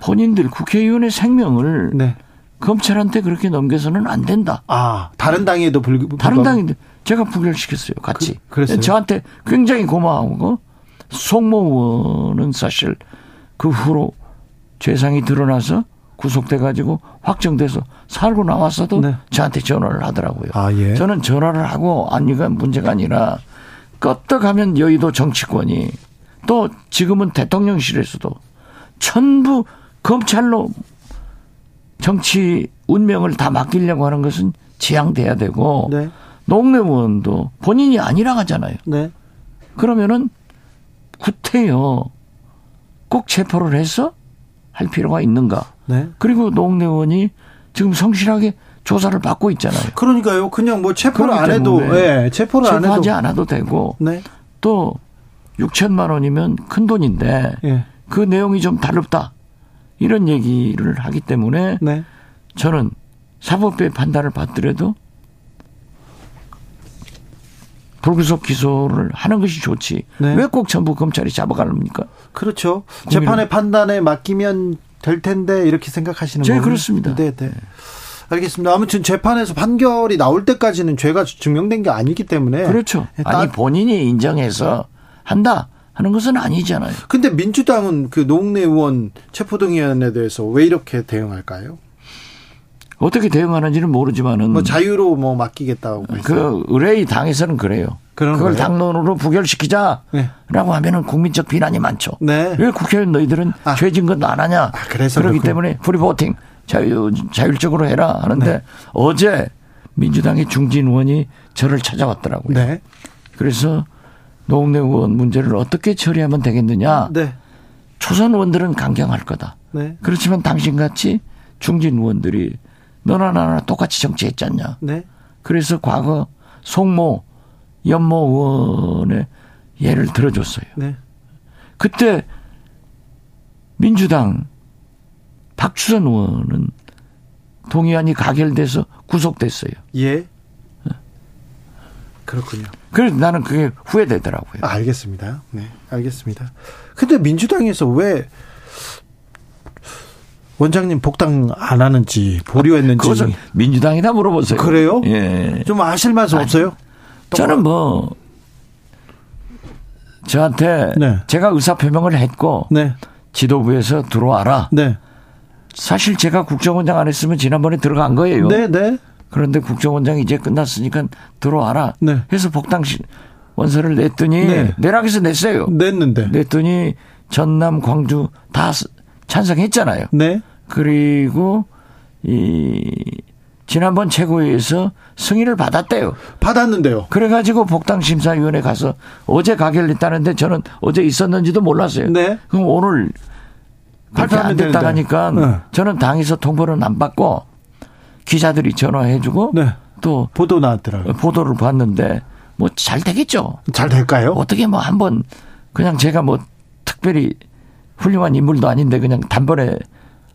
본인들 국회의원의 생명을 네. 검찰한테 그렇게 넘겨서는 안 된다. 다른 당에도 다른 당인데 제가 부결시켰어요. 같이. 그랬어요. 저한테 굉장히 고마워하고 송모 의원은 사실 그 후로 죄상이 드러나서 구속돼가지고 확정돼서 살고 나왔어도 네. 저한테 전화를 하더라고요. 예. 저는 전화를 하고 아니가 문제가 아니라 껐떡하면 여의도 정치권이 또 지금은 대통령실에서도 전부 검찰로 정치 운명을 다 맡기려고 하는 것은 지양돼야 되고 네. 노웅래 의원도 본인이 아니라고 하잖아요. 네. 그러면은 구태여 꼭 체포를 해서 할 필요가 있는가. 네. 그리고 노웅래 의원이 지금 성실하게 조사를 받고 있잖아요. 그러니까요. 그냥 뭐 체포를 안 해도, 예, 체포를 안 해도. 체포하지 않아도 되고, 네. 또 6천만 원이면 큰 돈인데, 예. 그 내용이 좀 다릅다. 이런 얘기를 하기 때문에, 네. 저는 사법부의 판단을 받더라도 불구속 기소를 하는 것이 좋지. 네. 왜 꼭 전부 검찰이 잡아가렵니까? 그렇죠. 재판의 판단에 맡기면 될 텐데, 이렇게 생각하시는 거예요? 네, 그렇습니다. 네, 네. 알겠습니다. 아무튼 재판에서 판결이 나올 때까지는 죄가 증명된 게 아니기 때문에. 그렇죠. 아니, 본인이 인정해서 한다 하는 것은 아니잖아요. 근데 민주당은 그 노웅래 의원 체포동의안에 대해서 왜 이렇게 대응할까요? 어떻게 대응하는지는 모르지만은. 뭐 자유로 뭐 맡기겠다고. 그 의뢰의 당에서는 그래요. 그걸 당론으로 부결시키자라고 네. 하면은 국민적 비난이 많죠. 네. 왜 국회의원 너희들은 아. 죄 진 것도 안 하냐. 아, 그래서 그렇기 때문에 프리보팅. 자율적으로 해라 하는데 네. 어제 민주당의 중진 의원이 저를 찾아왔더라고요. 네. 그래서 노웅래 의원 문제를 어떻게 처리하면 되겠느냐. 네. 초선 의원들은 강경할 거다. 네. 그렇지만 당신같이 중진 의원들이 너나 나나 똑같이 정치했지 않냐. 네. 그래서 과거 송모, 연모 의원의 예를 들어줬어요. 네. 그때 민주당 박주선 의원은 동의안이 가결돼서 구속됐어요. 예. 그렇군요. 그래서 나는 그게 후회되더라고요. 아, 알겠습니다. 네, 알겠습니다. 근데 민주당에서 왜 원장님 복당 안 하는지 보류했는지. 아, 민주당이나 물어보세요. 그래요? 예. 좀 아실 말씀 없어요? 저는 뭐 저한테 네. 제가 의사표명을 했고 네. 지도부에서 들어와라. 네. 사실 제가 국정원장 안 했으면 지난번에 들어간 거예요. 네, 네. 그런데 국정원장이 이제 끝났으니까 들어와라. 네. 해서 복당 원서를 냈더니 네. 내락에서 냈어요. 냈는데. 냈더니 전남, 광주 다 찬성했잖아요. 네. 그리고 이 지난번 최고위에서 승인을 받았대요. 받았는데요. 그래가지고 복당심사위원회 가서 어제 가결했다는데 저는 어제 있었는지도 몰랐어요. 네. 그럼 오늘. 그렇게 안 됐다 하니까 네. 저는 당에서 통보는 안 받고 기자들이 전화해 주고 네. 또 보도 나왔더라고요. 보도를 봤는데 뭐 잘 되겠죠. 잘 될까요? 어떻게 뭐 한번 그냥 제가 뭐 특별히 훌륭한 인물도 아닌데 그냥 단번에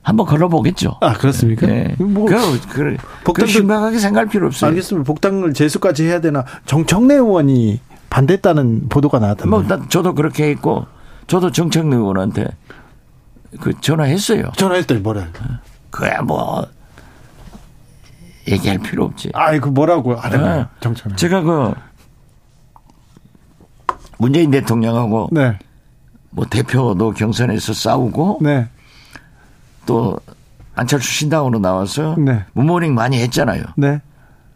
한번 걸어보겠죠. 아, 그렇습니까? 네. 뭐 복당도 심각하게 생각할 필요 없어요. 알겠습니다. 복당을 재수까지 해야 되나. 정청래 의원이 반대했다는 보도가 나왔다. 뭐 저도 그렇게 했고 저도 정청래 의원한테 그 전화했어요. 전화했더니 뭐래? 그야 뭐 얘기할 필요 없지. 아이 그 뭐라고 하더라. 정청래. 제가 그 문재인 대통령하고 네. 뭐 대표도 경선에서 싸우고 네. 또 안철수 신당으로 나와서 네. 문모닝 많이 했잖아요. 네.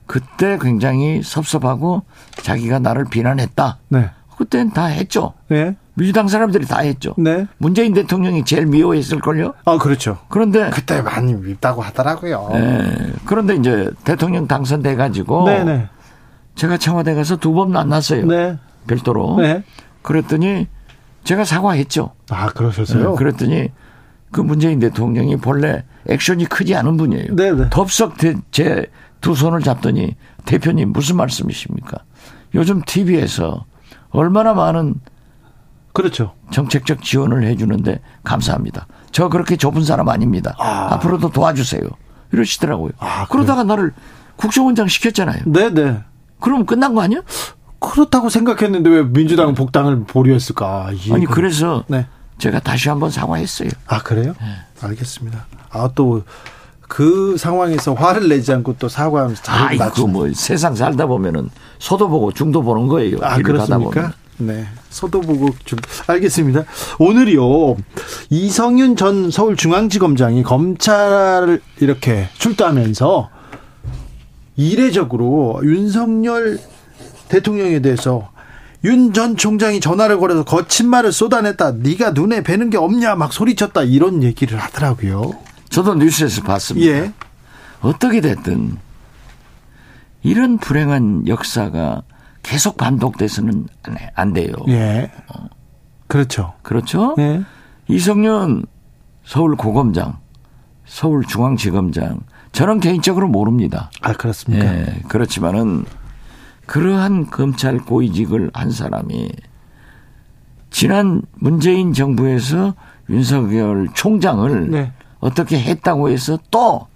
그때 굉장히 섭섭하고 자기가 나를 비난했다. 네. 그때는 다 했죠. 네. 민주당 사람들이 다 했죠. 네. 문재인 대통령이 제일 미워했을걸요? 아, 그렇죠. 그런데. 그때 많이 밉다고 하더라고요. 네. 그런데 이제 대통령 당선돼가지고. 네네. 제가 청와대 가서 두 번 만났어요. 네. 별도로. 네. 그랬더니 제가 사과했죠. 아, 그러셨어요? 네. 그랬더니 그 문재인 대통령이 본래 액션이 크지 않은 분이에요. 네네. 덥석 제 두 손을 잡더니 대표님 무슨 말씀이십니까? 요즘 TV에서 얼마나 많은 그렇죠. 정책적 지원을 해 주는데 감사합니다. 저 그렇게 좁은 사람 아닙니다. 아. 앞으로도 도와주세요. 이러시더라고요. 아, 그러다가 나를 국정원장 시켰잖아요. 네네. 그럼 끝난 거 아니야? 그렇다고 생각했는데 왜 민주당 복당을 보류했을까. 예. 아니 그래서 네. 제가 다시 한번 사과했어요. 아 그래요? 네. 알겠습니다. 아 또 그 상황에서 화를 내지 않고 또 사과하면서 자리를 낮추는. 뭐 세상 살다 보면은 소도 보고 중도 보는 거예요. 아 그렇습니까? 네. 소도보고 좀 알겠습니다. 오늘이요. 이성윤 전 서울중앙지검장이 검찰을 이렇게 출두하면서 이례적으로 윤석열 대통령에 대해서 윤 전 총장이 전화를 걸어서 거친 말을 쏟아냈다. 네가 눈에 뵈는 게 없냐 막 소리쳤다. 이런 얘기를 하더라고요. 저도 뉴스에서 봤습니다. 예. 어떻게 됐든 이런 불행한 역사가 계속 반복돼서는 안 돼요. 예. 그렇죠. 그렇죠. 예. 이성윤 서울고검장, 서울중앙지검장 저는 개인적으로 모릅니다. 아, 그렇습니까? 예, 그렇지만은 그러한 검찰 고위직을 한 사람이 지난 문재인 정부에서 윤석열 총장을 네. 어떻게 했다고 해서 또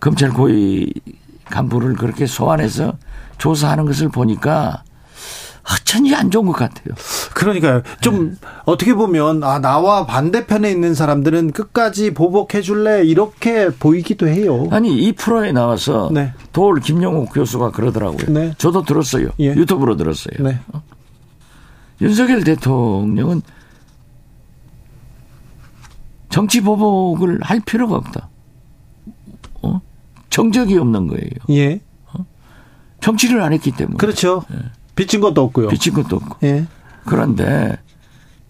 검찰 고위 간부를 그렇게 소환해서 조사하는 것을 보니까 허천이 안 좋은 것 같아요. 그러니까요. 좀 네. 어떻게 보면 아, 나와 반대편에 있는 사람들은 끝까지 보복해 줄래 이렇게 보이기도 해요. 아니 이 프로에 나와서 네. 도올 김영욱 교수가 그러더라고요. 네. 저도 들었어요. 예. 유튜브로 들었어요. 네. 어? 윤석열 대통령은 정치 보복을 할 필요가 없다. 어? 정적이 없는 거예요. 예. 어? 정치를 안 했기 때문에. 그렇죠. 예. 빚진 것도 없고요. 빚진 것도 없고. 예. 그런데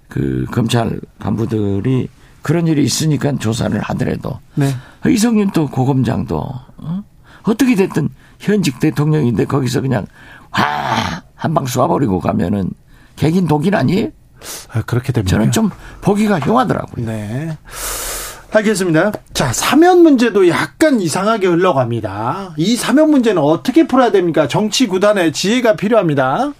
그 검찰 간부들이 그런 일이 있으니까 조사를 하더라도 네. 이성윤 또 고검장도 어? 어떻게 됐든 현직 대통령인데 거기서 그냥 와 한 방 쏴버리고 가면은 개긴 독인 아니에요? 아, 그렇게 됩니다. 저는 좀 보기가 흉하더라고요. 네. 알겠습니다. 자, 사면 문제도 약간 이상하게 흘러갑니다. 이 사면 문제는 어떻게 풀어야 됩니까? 정치 구단의 지혜가 필요합니다.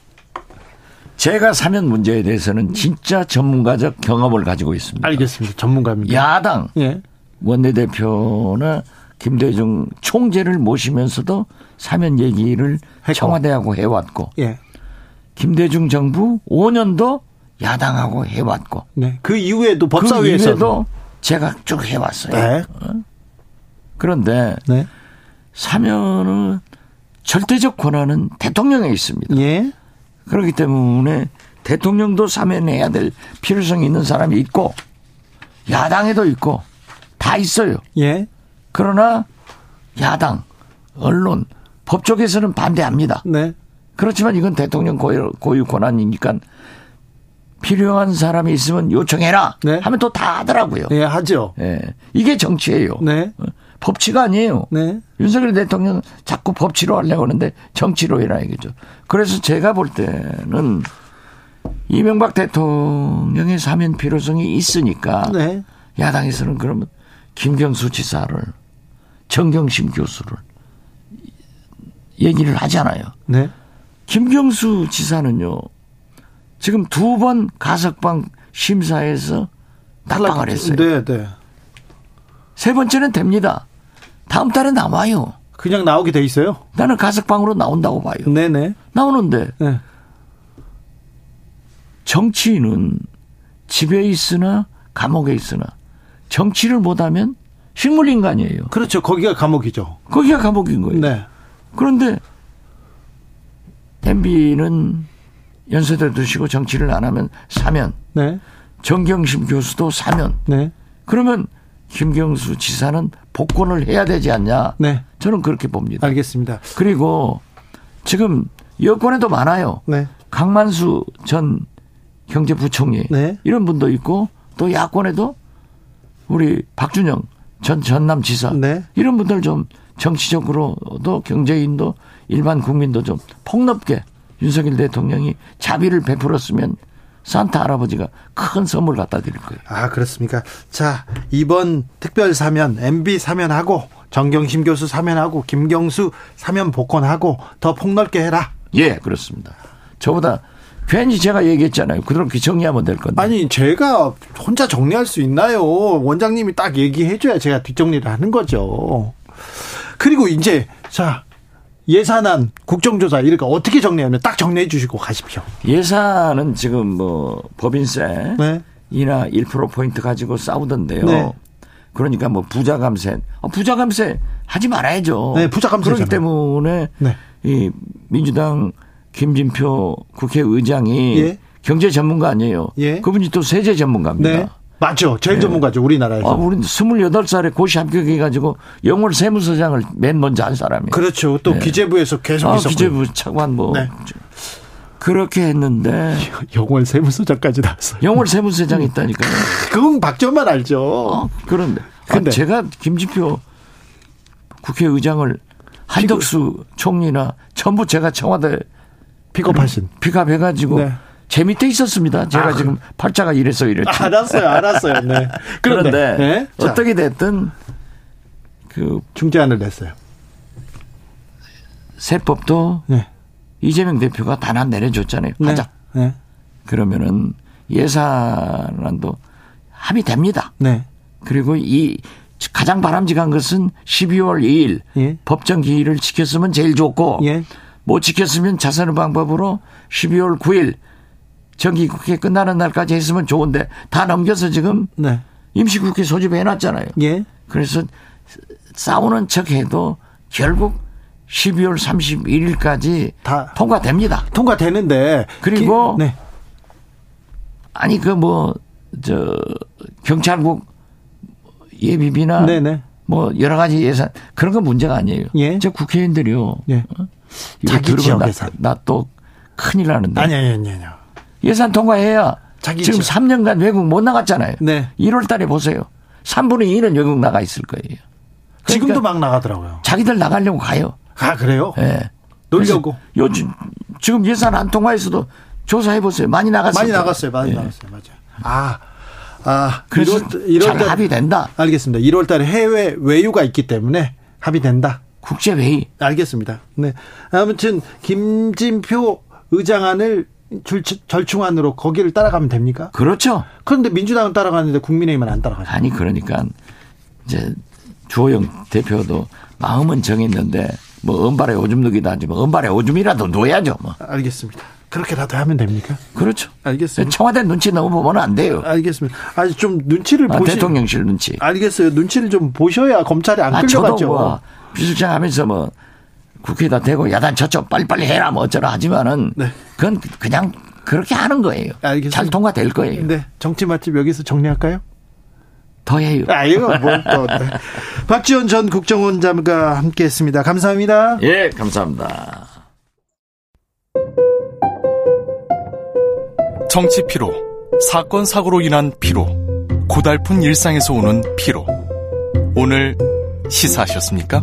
제가 사면 문제에 대해서는 진짜 전문가적 경험을 가지고 있습니다. 알겠습니다. 전문가입니다. 야당 예. 원내대표나 김대중 총재를 모시면서도 사면 얘기를 했고. 청와대하고 해왔고 예. 김대중 정부 5년도 야당하고 해왔고 네. 그 이후에도 법사위에서도 그 제가 쭉 해왔어요. 네. 어? 그런데 네. 사면은 절대적 권한은 대통령에 있습니다. 예. 그렇기 때문에 대통령도 사면해야 될 필요성이 있는 사람이 있고 야당에도 있고 다 있어요. 예. 그러나 야당, 언론, 법 쪽에서는 반대합니다. 네. 그렇지만 이건 대통령 고유 권한이니까 필요한 사람이 있으면 요청해라 네. 하면 또 다 하더라고요. 네, 하죠. 네. 이게 정치예요. 네. 법치가 아니에요. 네. 윤석열 대통령은 자꾸 법치로 하려고 하는데 정치로 해라 이거죠. 그래서 제가 볼 때는 이명박 대통령의 사면 필요성이 있으니까 네. 야당에서는 그러면 김경수 지사를 정경심 교수를 얘기를 하잖아요. 네. 김경수 지사는요. 지금 두 번 가석방 심사에서 낙방을 했어요. 네, 네. 세 번째는 됩니다. 다음 달에 남아요. 그냥 나오게 돼 있어요? 나는 가석방으로 나온다고 봐요. 네네. 나오는데 네. 정치인은 집에 있으나 감옥에 있으나 정치를 못하면 식물인간이에요. 그렇죠. 거기가 감옥이죠. 거기가 감옥인 거예요. 네. 그런데 MB는 연세대 두시고 정치를 안 하면 사면. 네. 정경심 교수도 사면. 네. 그러면 김경수 지사는 복권을 해야 되지 않냐. 네. 저는 그렇게 봅니다. 알겠습니다. 그리고 지금 여권에도 많아요. 네. 강만수 전 경제부총리 네. 이런 분도 있고 또 야권에도 우리 박준영 전 전남지사 네. 이런 분들 좀 정치적으로도 경제인도 일반 국민도 좀 폭넓게 윤석열 대통령이 자비를 베풀었으면 산타 할아버지가 큰 선물 갖다 드릴 거예요. 아, 그렇습니까? 자, 이번 특별 사면 MB 사면하고 정경심 교수 사면하고 김경수 사면 복권하고 더 폭넓게 해라. 예, 그렇습니다. 저보다 괜히 제가 얘기했잖아요. 그렇게 정리하면 될 건데. 아니, 제가 혼자 정리할 수 있나요? 원장님이 딱 얘기해 줘야 제가 뒷정리를 하는 거죠. 그리고 이제 자 예산안, 국정조사, 이렇게 어떻게 정리하면 딱 정리해 주시고 가십시오. 예산은 지금 뭐 법인세 네. 이나 1%포인트 가지고 싸우던데요. 네. 그러니까 뭐 부자감세, 부자감세 하지 말아야죠. 네, 부자감세잖아요. 그렇기 때문에 네. 이 민주당 김진표 국회의장이 예. 경제 전문가 아니에요. 예. 그분이 또 세제 전문가입니다. 네. 맞죠. 제일 네. 전문가죠. 우리나라에서. 아, 우린 28살에 고시 합격해가지고 영월 세무서장을 맨 먼저 한 사람이에요. 그렇죠. 또 네. 기재부에서 계속 있었고. 기재부 차관 뭐. 네. 그렇게 했는데. 영월 세무서장까지 나왔어요. 영월 세무서장 있다니까요. 그건 박지원만 알죠. 그런데. 근데. 아, 제가 김진표 국회의장을 한덕수 총리나 전부 제가 청와대. 픽업해가지고. 네. 재밌게 있었습니다. 제가 지금 팔자가 이래서 이랬죠. 알았어요. 네. 그런데 네? 어떻게 됐든 그 중재안을 냈어요. 세법도 네. 이재명 대표가 단안 내려줬잖아요. 가자. 네. 그러면은 예산안도 합의됩니다. 네. 그리고 이 가장 바람직한 것은 12월 2일 예. 법정 기일을 지켰으면 제일 좋고 예. 못 지켰으면 자선의 방법으로 12월 9일 정기국회 끝나는 날까지 했으면 좋은데 다 넘겨서 지금 네. 임시국회 소집해놨잖아요. 예. 그래서 싸우는 척해도 결국 12월 31일까지 다 통과됩니다. 통과되는데 그리고 네. 아니 그 뭐 저 경찰국 예비비나 네네. 뭐 여러 가지 예산 그런 건 문제가 아니에요. 예. 저 국회의원들이요. 예. 자기 지역 예산 나 또 큰일 나는데. 아니요. 예산 통과해야 자기 지금 지역. 3년간 외국 못 나갔잖아요. 네. 1월 달에 보세요. 3분의 2는 외국 나가 있을 거예요. 그러니까 지금도 막 나가더라고요. 자기들 나가려고 가요. 아 그래요? 네. 놀려고. 요즘 지금 예산 안 통과해서도 조사해 보세요. 많이 나갔어요. 많이 나갔어요. 맞아요. 그래서 이럴 잘 합의된다. 알겠습니다. 1월 달에 해외 외유가 있기 때문에 합의된다. 국제회의. 알겠습니다. 네. 아무튼 김진표 의장안을 절충안으로 거기를 따라가면 됩니까? 그렇죠. 그런데 민주당은 따라가는데 국민의힘은 안 따라가죠. 아니 그러니까 이제 주호영 대표도 마음은 정했는데 뭐 은발에 오줌 넣기도 하지만 은발에 오줌이라도 놓아야죠. 뭐. 알겠습니다. 그렇게라도 하면 됩니까? 그렇죠. 알겠습니다. 청와대 눈치 너무 보면 안 돼요. 알겠습니다. 아니 좀 눈치를 대통령실 눈치. 알겠어요. 눈치를 좀 보셔야 검찰이 안 끌려갔죠. 저도 뭐 비수장 하면서 뭐 국회에다 대고 야단 쳤죠. 빨리빨리 해라 뭐 어쩌라 하지만은 네. 그건 그냥 그렇게 하는 거예요. 알겠습니다. 잘 통과될 거예요. 네. 정치 맛집 여기서 정리할까요? 더 해요. 이거 뭐 또. 네. 박지원 전 국정원장과 함께했습니다. 감사합니다. 예, 감사합니다. 정치 피로, 사건 사고로 인한 피로, 고달픈 일상에서 오는 피로. 오늘 시사하셨습니까?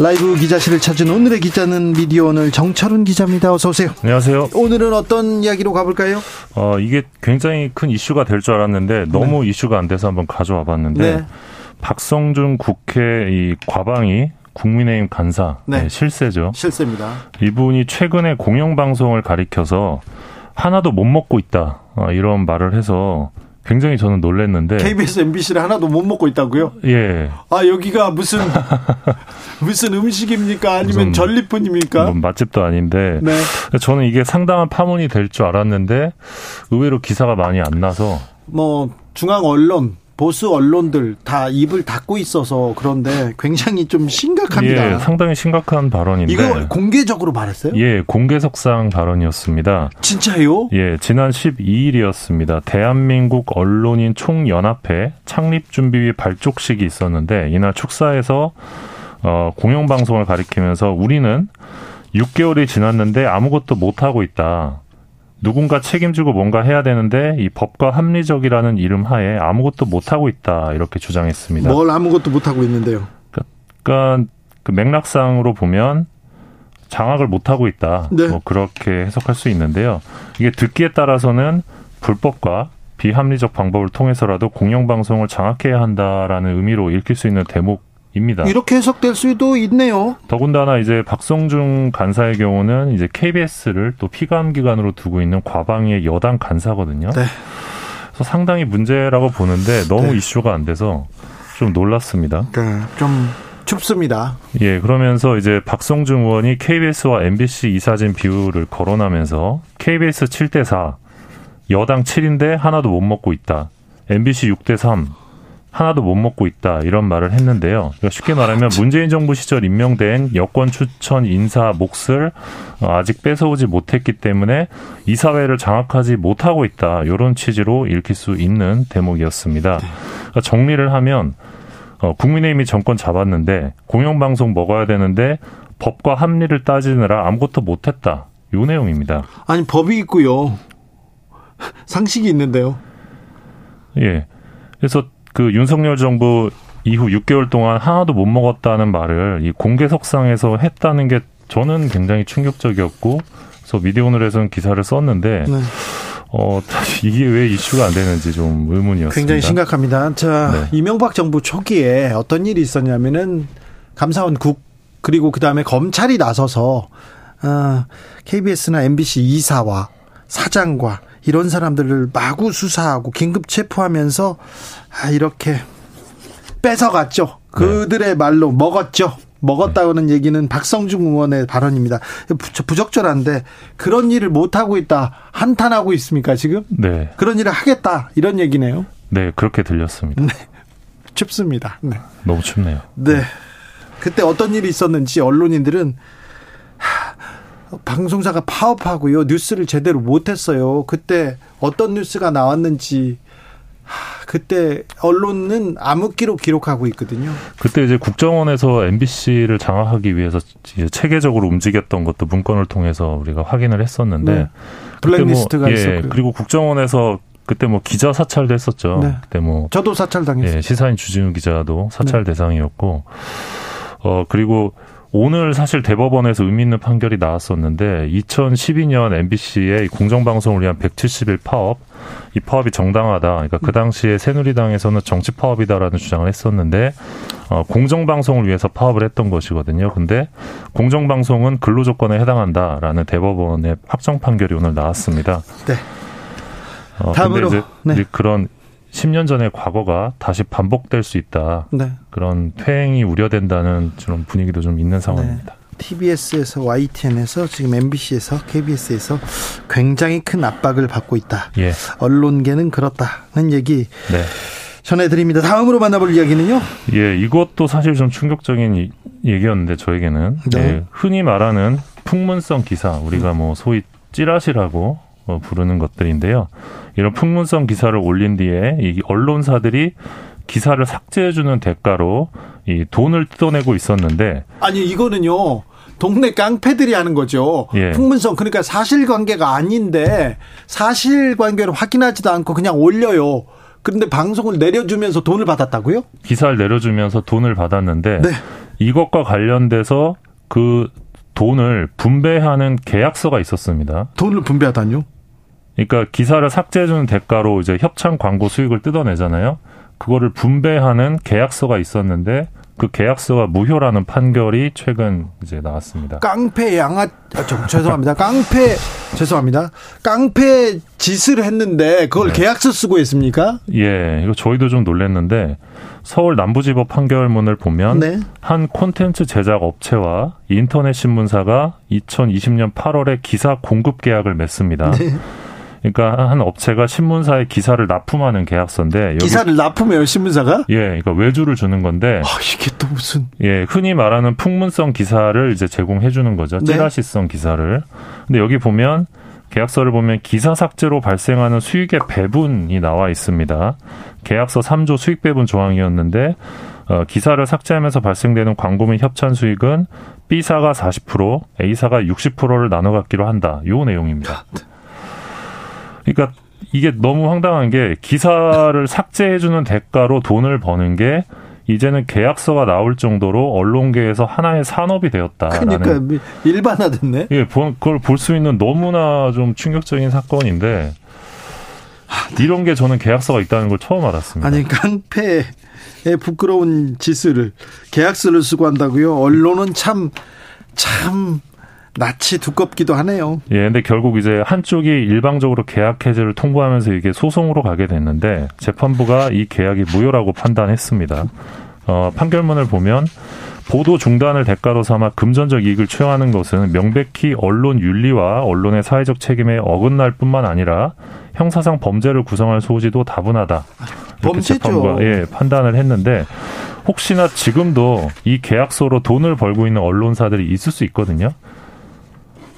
라이브 기자실을 찾은 오늘의 기자는 미디어 오늘 정철훈 기자입니다. 어서 오세요. 안녕하세요. 오늘은 어떤 이야기로 가볼까요? 이게 굉장히 큰 이슈가 될 줄 알았는데 너무 네. 이슈가 안 돼서 한번 가져와 봤는데 네. 박성중 국회 이 과방위 국민의힘 간사 네. 실세죠. 실세입니다. 이분이 최근에 공영방송을 가리켜서 하나도 못 먹고 있다. 이런 말을 해서 굉장히 저는 놀랐는데. KBS, MBC를 하나도 못 먹고 있다고요? 예. 여기가 무슨 음식입니까? 아니면 전리품입니까? 뭐 맛집도 아닌데. 네. 저는 이게 상당한 파문이 될 줄 알았는데 의외로 기사가 많이 안 나서. 뭐 중앙 언론, 보수 언론들 다 입을 닫고 있어서 그런데 굉장히 좀 심각합니다. 예, 상당히 심각한 발언인데. 이거 공개적으로 말했어요? 예, 공개석상 발언이었습니다. 진짜요? 예, 지난 12일이었습니다. 대한민국 언론인 총연합회 창립준비위 발족식이 있었는데 이날 축사에서 공영방송을 가리키면서 우리는 6개월이 지났는데 아무것도 못하고 있다. 누군가 책임지고 뭔가 해야 되는데 이 법과 합리적이라는 이름 하에 아무것도 못하고 있다 이렇게 주장했습니다. 뭘 아무것도 못하고 있는데요? 그러니까 그 맥락상으로 보면 장악을 못하고 있다. 네. 뭐 그렇게 해석할 수 있는데요. 이게 듣기에 따라서는 불법과 비합리적 방법을 통해서라도 공영방송을 장악해야 한다라는 의미로 읽힐 수 있는 대목 입니다. 이렇게 해석될 수도 있네요. 더군다나 이제 박성중 간사의 경우는 이제 KBS를 또 피감 기관으로 두고 있는 과방위의 여당 간사거든요. 네. 그래서 상당히 문제라고 보는데 너무 네. 이슈가 안 돼서 좀 놀랐습니다. 네, 좀 춥습니다. 예, 그러면서 이제 박성중 의원이 KBS와 MBC 이사진 비율을 거론하면서 KBS 7:4, 여당 7인데 하나도 못 먹고 있다. MBC 6:3. 하나도 못 먹고 있다 이런 말을 했는데요. 그러니까 쉽게 말하면 문재인 정부 시절 임명된 여권 추천 인사 몫을 아직 뺏어오지 못했기 때문에 이 사회를 장악하지 못하고 있다 이런 취지로 읽힐 수 있는 대목이었습니다. 그러니까 정리를 하면 국민의힘이 정권 잡았는데 공영방송 먹어야 되는데 법과 합리를 따지느라 아무것도 못했다. 요 내용입니다. 아니 법이 있고요. 상식이 있는데요. 예. 그래서 그 윤석열 정부 이후 6개월 동안 하나도 못 먹었다는 말을 이 공개석상에서 했다는 게 저는 굉장히 충격적이었고, 그래서 미디어오늘에서는 기사를 썼는데 네. 이게 왜 이슈가 안 되는지 좀 의문이었습니다. 굉장히 심각합니다. 자, 네. 이명박 정부 초기에 어떤 일이 있었냐면은 감사원 국 그리고 그 다음에 검찰이 나서서 KBS나 MBC 이사와 사장과 이런 사람들을 마구 수사하고 긴급 체포하면서 이렇게 뺏어갔죠. 그들의 말로 먹었죠. 먹었다는 얘기는 박성중 의원의 발언입니다. 부적절한데 그런 일을 못하고 있다. 한탄하고 있습니까 지금? 네. 그런 일을 하겠다. 이런 얘기네요. 네. 그렇게 들렸습니다. 네. 춥습니다. 네. 너무 춥네요. 네. 그때 어떤 일이 있었는지 언론인들은 방송사가 파업하고요. 뉴스를 제대로 못했어요. 그때 어떤 뉴스가 나왔는지 그때 언론은 암흑기로 기록하고 있거든요. 그때 이제 국정원에서 MBC를 장악하기 위해서 이제 체계적으로 움직였던 것도 문건을 통해서 우리가 확인을 했었는데 네. 블랙리스트가 있었고요. 예, 그리고 국정원에서 그때 기자 사찰도 했었죠. 네. 그때 저도 사찰 당했어요. 예, 시사인 주진우 기자도 사찰 네. 대상이었고 그리고 오늘 사실 대법원에서 의미 있는 판결이 나왔었는데 2012년 MBC의 공정방송을 위한 170일 파업, 이 파업이 정당하다. 그러니까 그 당시에 새누리당에서는 정치 파업이다라는 주장을 했었는데 공정방송을 위해서 파업을 했던 것이거든요. 근데 공정방송은 근로조건에 해당한다라는 대법원의 확정 판결이 오늘 나왔습니다. 네. 다음으로 이제 그런 10년 전의 과거가 다시 반복될 수 있다. 네. 그런 퇴행이 우려된다는 그런 분위기도 좀 있는 상황입니다. 네. TBS에서 YTN에서 지금 MBC에서 KBS에서 굉장히 큰 압박을 받고 있다. 예. 언론계는 그렇다는 얘기 네. 전해드립니다. 다음으로 만나볼 이야기는요? 예, 이것도 사실 좀 충격적인 얘기였는데 저에게는 네. 예, 흔히 말하는 풍문성 기사 우리가 소위 찌라시라고 부르는 것들인데요. 이런 풍문성 기사를 올린 뒤에 이 언론사들이 기사를 삭제해주는 대가로 이 돈을 뜯어내고 있었는데 아니 이거는요 동네 깡패들이 하는 거죠. 예. 풍문성 그러니까 사실관계가 아닌데 사실관계를 확인하지도 않고 그냥 올려요. 그런데 방송을 내려주면서 돈을 받았다고요? 기사를 내려주면서 돈을 받았는데 네. 이것과 관련돼서 그 돈을 분배하는 계약서가 있었습니다. 돈을 분배하다뇨? 그러니까 기사를 삭제해주는 대가로 이제 협찬 광고 수익을 뜯어내잖아요. 그거를 분배하는 계약서가 있었는데 그 계약서가 무효라는 판결이 최근 이제 나왔습니다. 깡패 짓을 했는데 그걸 네. 계약서 쓰고 했습니까? 예, 이거 저희도 좀 놀랐는데 서울 남부지법 판결문을 보면 네. 한 콘텐츠 제작 업체와 인터넷 신문사가 2020년 8월에 기사 공급 계약을 맺습니다. 네. 그러니까 한 업체가 신문사에 기사를 납품하는 계약서인데 여기 기사를 납품해요 신문사가? 예, 그러니까 외주를 주는 건데. 아 이게 또 무슨? 예, 흔히 말하는 풍문성 기사를 이제 제공해 주는 거죠. 네. 찌라시성 기사를. 근데 여기 보면 계약서를 보면 기사 삭제로 발생하는 수익의 배분이 나와 있습니다. 계약서 3조 수익 배분 조항이었는데 기사를 삭제하면서 발생되는 광고 및 협찬 수익은 B사가 40%, A사가 60%를 나눠 갖기로 한다. 요 내용입니다. 그러니까 이게 너무 황당한 게 기사를 삭제해주는 대가로 돈을 버는 게 이제는 계약서가 나올 정도로 언론계에서 하나의 산업이 되었다라는. 그러니까 일반화됐네. 예, 그걸 볼 수 있는 너무나 좀 충격적인 사건인데 이런 게 저는 계약서가 있다는 걸 처음 알았습니다. 아니 깡패의 부끄러운 짓을 계약서를 쓰고 한다고요? 언론은 참. 낯이 두껍기도 하네요. 예, 근데 결국 이제 한쪽이 일방적으로 계약 해제를 통보하면서 이게 소송으로 가게 됐는데 재판부가 이 계약이 무효라고 판단했습니다. 판결문을 보면 보도 중단을 대가로 삼아 금전적 이익을 취하는 것은 명백히 언론 윤리와 언론의 사회적 책임에 어긋날 뿐만 아니라 형사상 범죄를 구성할 소지도 다분하다. 범죄죠. 예, 판단을 했는데 혹시나 지금도 이 계약서로 돈을 벌고 있는 언론사들이 있을 수 있거든요.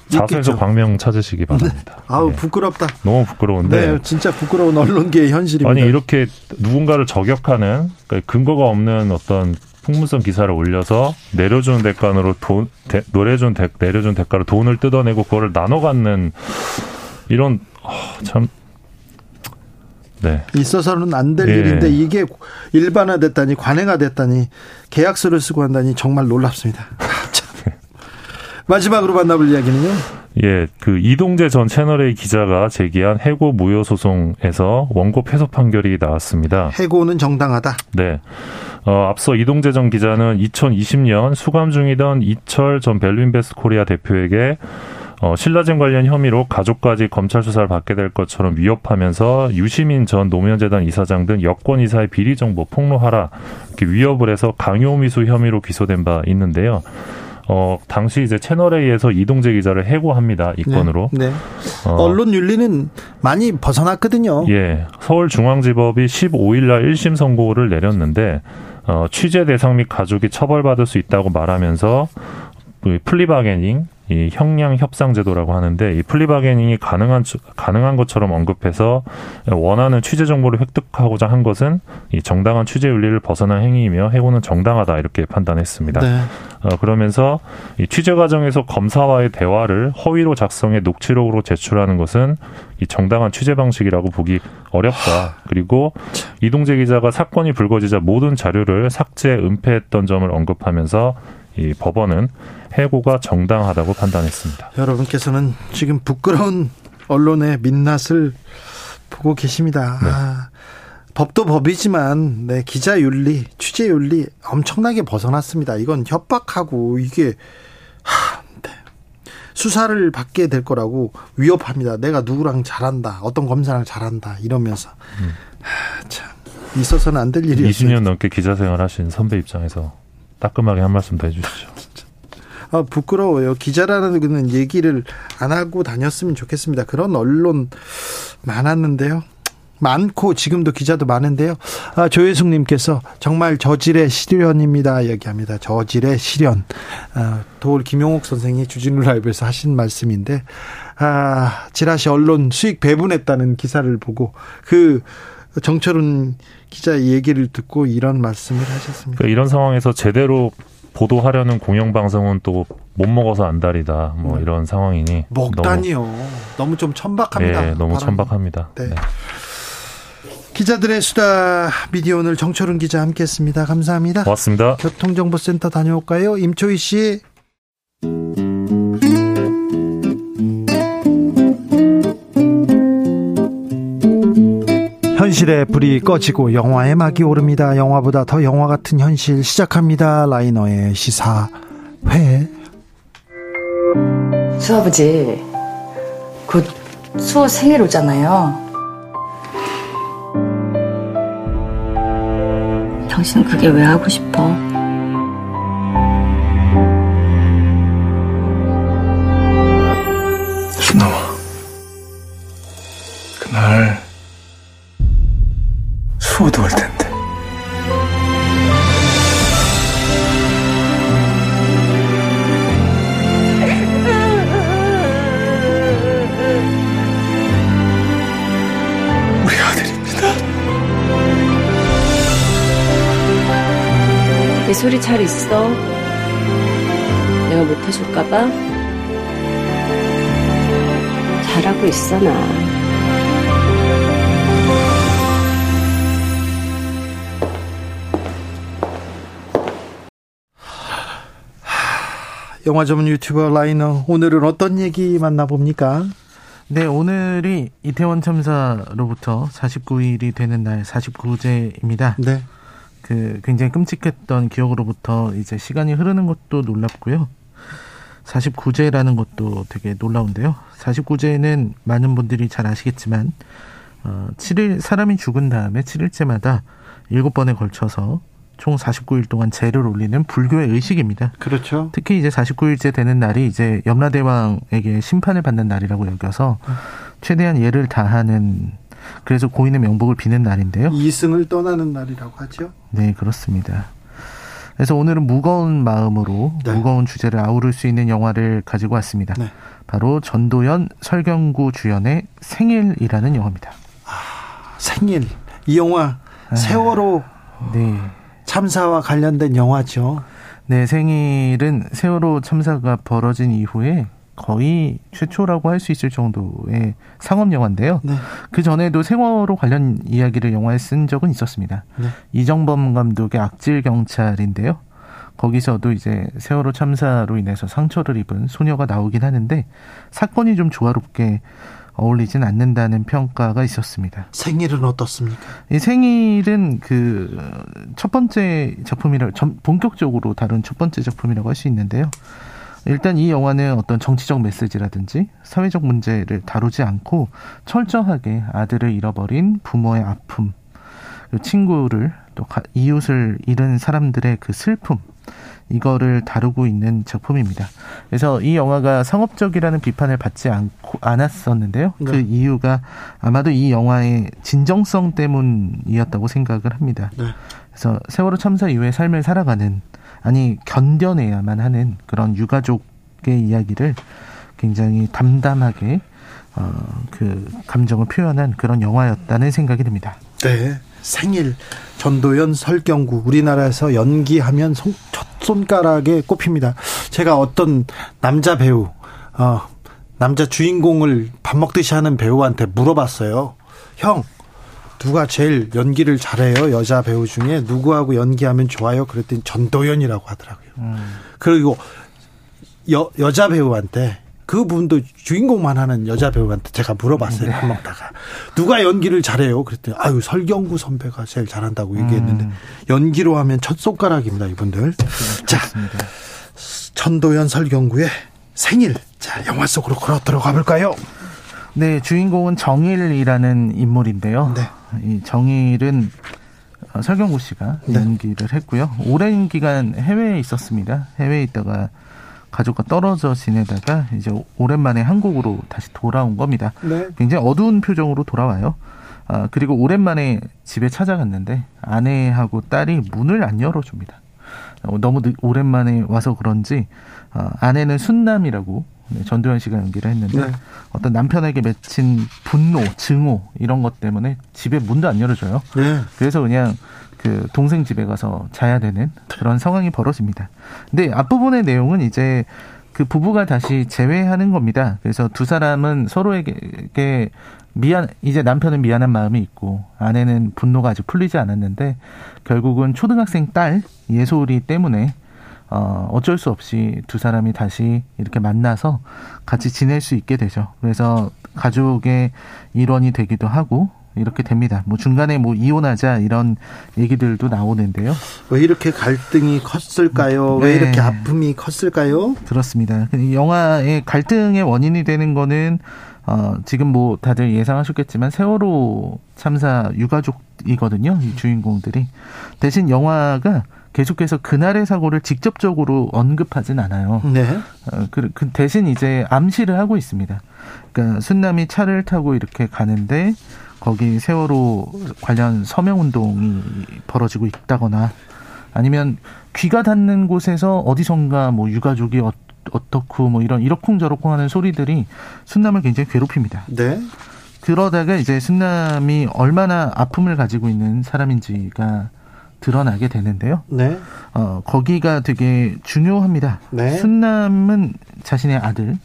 자수해서 광명 찾으시기 바랍니다. 네. 아우, 예. 부끄럽다. 너무 부끄러운데. 네, 진짜 부끄러운 언론계의 현실입니다. 아니, 이렇게 누군가를 저격하는, 그러니까 근거가 없는 어떤 풍문성 기사를 올려서 내려주는 대가로 돈, 내려준 대가로 돈을 뜯어내고 그거를 나눠 갖는 이런, 참. 네. 있어서는 안 될 일인데 이게 일반화됐다니, 관행화됐다니, 계약서를 쓰고 한다니 정말 놀랍습니다. 마지막으로 만나볼 이야기는요? 예, 그 이동재 전 채널A 기자가 제기한 해고 무효 소송에서 원고 패소 판결이 나왔습니다. 해고는 정당하다? 네. 앞서 이동재 전 기자는 2020년 수감 중이던 이철 전 벨빈베스 코리아 대표에게 신라젠 관련 혐의로 가족까지 검찰 수사를 받게 될 것처럼 위협하면서 유시민 전 노무현재단 이사장 등 여권 이사의 비리 정보 폭로하라 이렇게 위협을 해서 강요미수 혐의로 기소된 바 있는데요. 당시 이제 채널A에서 이동재 기자를 해고합니다. 이 건으로. 네. 네. 언론 윤리는 많이 벗어났거든요. 예. 서울중앙지법이 15일 날 1심 선고를 내렸는데 취재 대상 및 가족이 처벌받을 수 있다고 말하면서 플리바게닝, 이 형량 협상 제도라고 하는데 이 플리바게닝이 가능한 것처럼 언급해서 원하는 취재 정보를 획득하고자 한 것은 이 정당한 취재 윤리를 벗어난 행위이며 해고는 정당하다 이렇게 판단했습니다. 네. 그러면서 이 취재 과정에서 검사와의 대화를 허위로 작성해 녹취록으로 제출하는 것은 이 정당한 취재 방식이라고 보기 어렵다. 그리고 이동재 기자가 사건이 불거지자 모든 자료를 삭제, 은폐했던 점을 언급하면서 이 법원은 해고가 정당하다고 판단했습니다. 여러분께서는 지금 부끄러운 언론의 민낯을 보고 계십니다. 네. 아, 법도 법이지만 네, 기자 윤리, 취재 윤리 엄청나게 벗어났습니다. 이건 협박하고 이게 수사를 받게 될 거라고 위협합니다. 내가 누구랑 잘한다, 어떤 검사랑 잘한다 이러면서 참 있어서는 안 될 일이었어요. 20년 넘게 기자 생활하신 선배 입장에서 따끔하게 한 말씀 더 해주시죠. 아, 부끄러워요. 기자라는 거는 얘기를 안 하고 다녔으면 좋겠습니다. 그런 언론 많았는데요. 많고 지금도 기자도 많은데요. 아, 조혜숙님께서 정말 저질의 시련입니다. 얘기합니다. 저질의 시련. 도올 김용옥 선생이 주진우 라이브에서 하신 말씀인데 지라시 언론 수익 배분했다는 기사를 보고 그 정철훈 기자의 얘기를 듣고 이런 말씀을 하셨습니다. 그러니까 이런 상황에서 제대로 보도하려는 공영방송은 또 못 먹어서 안달이다. 뭐 이런 상황이니. 먹다니요. 너무 좀 천박합니다. 네, 너무 천박합니다. 네. 네. 기자들의 수다 미디어 오늘 정철훈 기자 함께했습니다. 감사합니다. 고맙습니다. 교통정보센터 다녀올까요? 임초희 씨. 현실의 불이 꺼지고 영화의 막이 오릅니다. 영화보다 더 영화 같은 현실 시작합니다. 라이너의 시사회. 수아버지, 곧 수호 생일 오잖아요. 당신은 그게 왜 하고 싶어? 순남아, 그날 수호도 올 텐데. 우리 아들입니다. 내 소리 잘 있어? 내가 못해줄까봐? 잘하고 있어, 나. 영화 전문 유튜버 라이너, 오늘은 어떤 얘기 만나봅니까? 네, 오늘이 이태원 참사로부터 49일이 되는 날 49제입니다. 네. 그 굉장히 끔찍했던 기억으로부터 이제 시간이 흐르는 것도 놀랍고요. 49제라는 것도 되게 놀라운데요. 49제는 많은 분들이 잘 아시겠지만 7일 사람이 죽은 다음에 7일째마다 7번에 걸쳐서 총 49일 동안 제를 올리는 불교의 의식입니다. 그렇죠. 특히 이제 49일째 되는 날이 이제 염라대왕에게 심판을 받는 날이라고 여겨서 최대한 예를 다하는 그래서 고인의 명복을 비는 날인데요. 이승을 떠나는 날이라고 하죠. 네, 그렇습니다. 그래서 오늘은 무거운 마음으로 네. 무거운 주제를 아우를 수 있는 영화를 가지고 왔습니다. 네. 바로 전도연, 설경구 주연의 생일이라는 영화입니다. 아, 생일. 이 영화 세월호 네. 참사와 관련된 영화죠. 네, 생일은 세월호 참사가 벌어진 이후에 거의 최초라고 할 수 있을 정도의 상업 영화인데요. 네. 그 전에도 세월호 관련 이야기를 영화에 쓴 적은 있었습니다. 네. 이정범 감독의 악질 경찰인데요. 거기서도 이제 세월호 참사로 인해서 상처를 입은 소녀가 나오긴 하는데 사건이 좀 조화롭게 어울리진 않는다는 평가가 있었습니다. 생일은 어떻습니까? 이 생일은 그 첫 번째 작품이라 본격적으로 다룬 첫 번째 작품이라고 할 수 있는데요. 일단 이 영화는 어떤 정치적 메시지라든지 사회적 문제를 다루지 않고 철저하게 아들을 잃어버린 부모의 아픔, 친구를 또 이웃을 잃은 사람들의 그 슬픔, 이거를 다루고 있는 작품입니다. 그래서 이 영화가 상업적이라는 비판을 받지 않았었는데요. 네. 그 이유가 아마도 이 영화의 진정성 때문이었다고 생각을 합니다. 네. 그래서 세월호 참사 이후의 삶을 살아가는, 아니 견뎌내야만 하는 그런 유가족의 이야기를 굉장히 담담하게 그 감정을 표현한 그런 영화였다는 생각이 듭니다. 네. 생일, 전도연, 설경구, 우리나라에서 연기하면 첫 손가락에 꼽힙니다. 제가 어떤 남자 배우, 남자 주인공을 밥 먹듯이 하는 배우한테 물어봤어요. 형, 누가 제일 연기를 잘해요? 여자 배우 중에 누구하고 연기하면 좋아요? 그랬더니 전도연이라고 하더라고요. 그리고 여자 배우한테, 그 분도 주인공만 하는 여자 배우한테 제가 물어봤어요. 밥 먹다가 누가 연기를 잘해요? 그랬더니 아유, 설경구 선배가 제일 잘한다고 얘기했는데 연기로 하면 첫 손가락입니다, 이분들. 네, 자, 전도연, 설경구의 생일. 자, 영화 속으로 걸어 들어가 볼까요? 네, 주인공은 정일이라는 인물인데요. 네. 이 정일은 설경구 씨가 네. 연기를 했고요. 오랜 기간 해외에 있었습니다. 해외에 있다가 가족과 떨어져 지내다가 이제 오랜만에 한국으로 다시 돌아온 겁니다. 네. 굉장히 어두운 표정으로 돌아와요. 아, 그리고 오랜만에 집에 찾아갔는데 아내하고 딸이 문을 안 열어줍니다. 너무 오랜만에 와서 그런지 아내는 순남이라고 전도연 씨가 연기를 했는데 네. 어떤 남편에게 맺힌 분노, 증오 이런 것 때문에 집에 문도 안 열어줘요. 네. 그래서 그냥 그 동생 집에 가서 자야 되는 그런 상황이 벌어집니다. 근데 앞부분의 내용은 이제 그 부부가 다시 재회하는 겁니다. 그래서 두 사람은 서로에게 이제 남편은 미안한 마음이 있고 아내는 분노가 아직 풀리지 않았는데 결국은 초등학생 딸 예솔이 때문에 어쩔 수 없이 두 사람이 다시 이렇게 만나서 같이 지낼 수 있게 되죠. 그래서 가족의 일원이 되기도 하고 이렇게 됩니다. 뭐 중간에 뭐 이혼하자 이런 얘기들도 나오는데요. 왜 이렇게 갈등이 컸을까요? 네. 왜 이렇게 아픔이 컸을까요? 그렇습니다. 영화의 갈등의 원인이 되는 거는 지금 뭐 다들 예상하셨겠지만 세월호 참사 유가족이거든요. 이 주인공들이. 대신 영화가 계속해서 그날의 사고를 직접적으로 언급하진 않아요. 네. 그 대신 이제 암시를 하고 있습니다. 그러니까 순남이 차를 타고 이렇게 가는데 거기 세월호 관련 서명운동이 벌어지고 있다거나 아니면 귀가 닿는 곳에서 어디선가 뭐 유가족이 어떻고 뭐 이런 이러쿵저러쿵 하는 소리들이 순남을 굉장히 괴롭힙니다. 네. 그러다가 이제 순남이 얼마나 아픔을 가지고 있는 사람인지가 드러나게 되는데요. 네. 거기가 되게 중요합니다. 네. 순남은 자신의 아들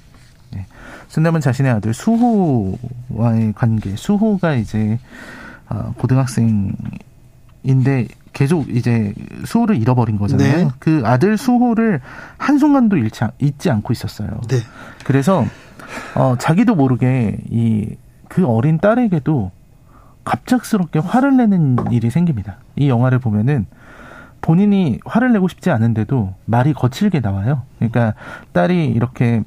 수호와의 관계. 수호가 이제 고등학생인데 계속 이제 수호를 잃어버린 거잖아요. 네. 그 아들 수호를 한순간도 잊지 않고 있었어요. 네. 그래서 자기도 모르게 그 어린 딸에게도 갑작스럽게 화를 내는 일이 생깁니다. 이 영화를 보면은 본인이 화를 내고 싶지 않은데도 말이 거칠게 나와요. 그러니까 딸이 이렇게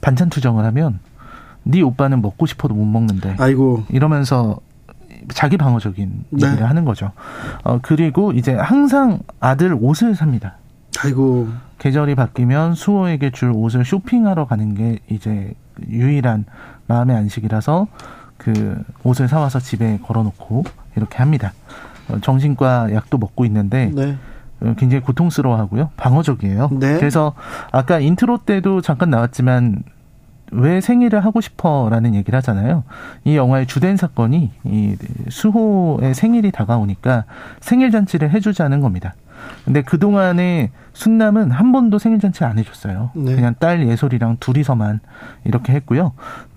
반찬 투정을 하면 네 오빠는 먹고 싶어도 못 먹는데 아이고. 이러면서 자기 방어적인 얘기를 네. 하는 거죠. 그리고 이제 항상 아들 옷을 삽니다. 아이고. 계절이 바뀌면 수호에게 줄 옷을 쇼핑하러 가는 게 이제 유일한 마음의 안식이라서 그 옷을 사와서 집에 걸어놓고 이렇게 합니다. 정신과 약도 먹고 있는데 네. 굉장히 고통스러워하고요. 방어적이에요. 네. 그래서 아까 인트로 때도 잠깐 나왔지만 왜 생일을 하고 싶어라는 얘기를 하잖아요. 이 영화의 주된 사건이 이 수호의 생일이 다가오니까 생일 잔치를 해주자는 겁니다. 근데 그동안에 순남은 한 번도 생일 잔치 안 해줬어요. 네. 그냥 딸 예솔이랑 둘이서만 이렇게 했고요.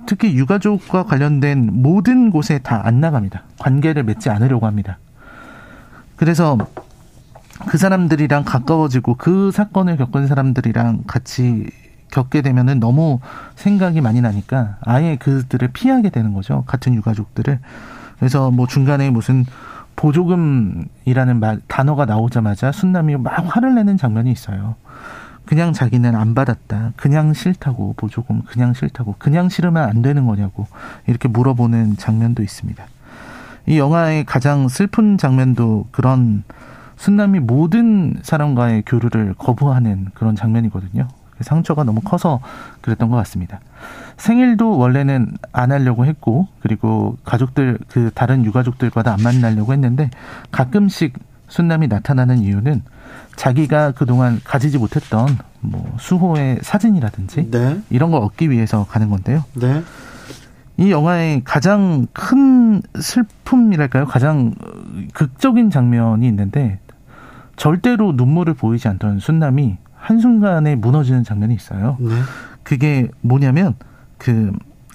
특히 유가족과 관련된 모든 곳에 다 안 나갑니다. 관계를 맺지 않으려고 합니다. 그래서 그 사람들이랑 가까워지고 그 사건을 겪은 사람들이랑 같이 겪게 되면은 너무 생각이 많이 나니까 아예 그들을 피하게 되는 거죠. 같은 유가족들을. 그래서 뭐 중간에 무슨 보조금이라는 단어가 나오자마자 순남이 막 화를 내는 장면이 있어요. 그냥 자기는 안 받았다. 그냥 싫다고 보조금 그냥 싫다고 그냥 싫으면 안 되는 거냐고 이렇게 물어보는 장면도 있습니다. 이 영화의 가장 슬픈 장면도 그런 순남이 모든 사람과의 교류를 거부하는 그런 장면이거든요. 상처가 너무 커서 그랬던 것 같습니다. 생일도 원래는 안 하려고 했고 그리고 가족들 그 다른 유가족들과도 안 만나려고 했는데 가끔씩 순남이 나타나는 이유는 자기가 그동안 가지지 못했던 뭐 수호의 사진이라든지 네. 이런 걸 얻기 위해서 가는 건데요. 네. 이 영화의 가장 큰 슬픔이랄까요? 가장 극적인 장면이 있는데 절대로 눈물을 보이지 않던 순남이 한순간에 무너지는 장면이 있어요. 네. 그게 뭐냐면 그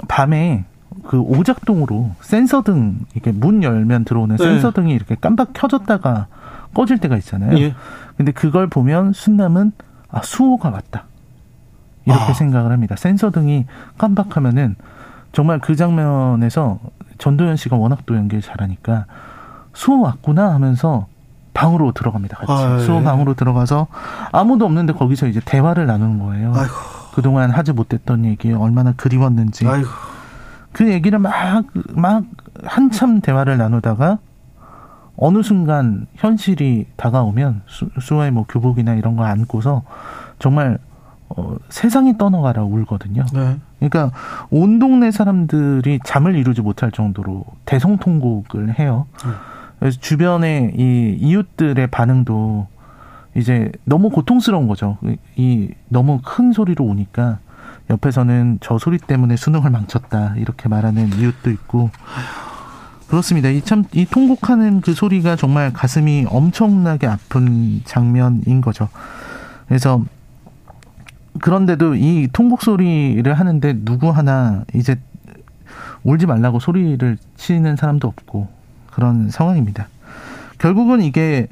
밤에 그 오작동으로 센서등 이렇게 문 열면 들어오는 네. 센서등이 이렇게 깜빡 켜졌다가 꺼질 때가 있잖아요. 예. 근데 그걸 보면 순남은 아, 수호가 왔다. 이렇게 생각을 합니다. 센서등이 깜빡하면은 정말 그 장면에서 전도연 씨가 워낙 또 연기를 잘하니까 수호 왔구나 하면서 방으로 들어갑니다. 같이. 예. 수호 방으로 들어가서 아무도 없는데 거기서 이제 대화를 나누는 거예요. 아이고. 그동안 하지 못했던 얘기 얼마나 그리웠는지. 아이고. 그 얘기를 막 한참 대화를 나누다가 어느 순간 현실이 다가오면 수호의 뭐 교복이나 이런 거 안고서 정말 세상이 떠나가라 울거든요. 네. 그러니까 온 동네 사람들이 잠을 이루지 못할 정도로 대성통곡을 해요. 그래서 주변의 이 이웃들의 반응도 이제 너무 고통스러운 거죠. 이 너무 큰 소리로 우니까 옆에서는 저 소리 때문에 수능을 망쳤다 이렇게 말하는 이웃도 있고 그렇습니다. 이 통곡하는 그 소리가 정말 가슴이 엄청나게 아픈 장면인 거죠. 그래서 그런데도 이 통곡 소리를 하는데 누구 하나 이제 울지 말라고 소리를 치는 사람도 없고 그런 상황입니다. 결국은 이게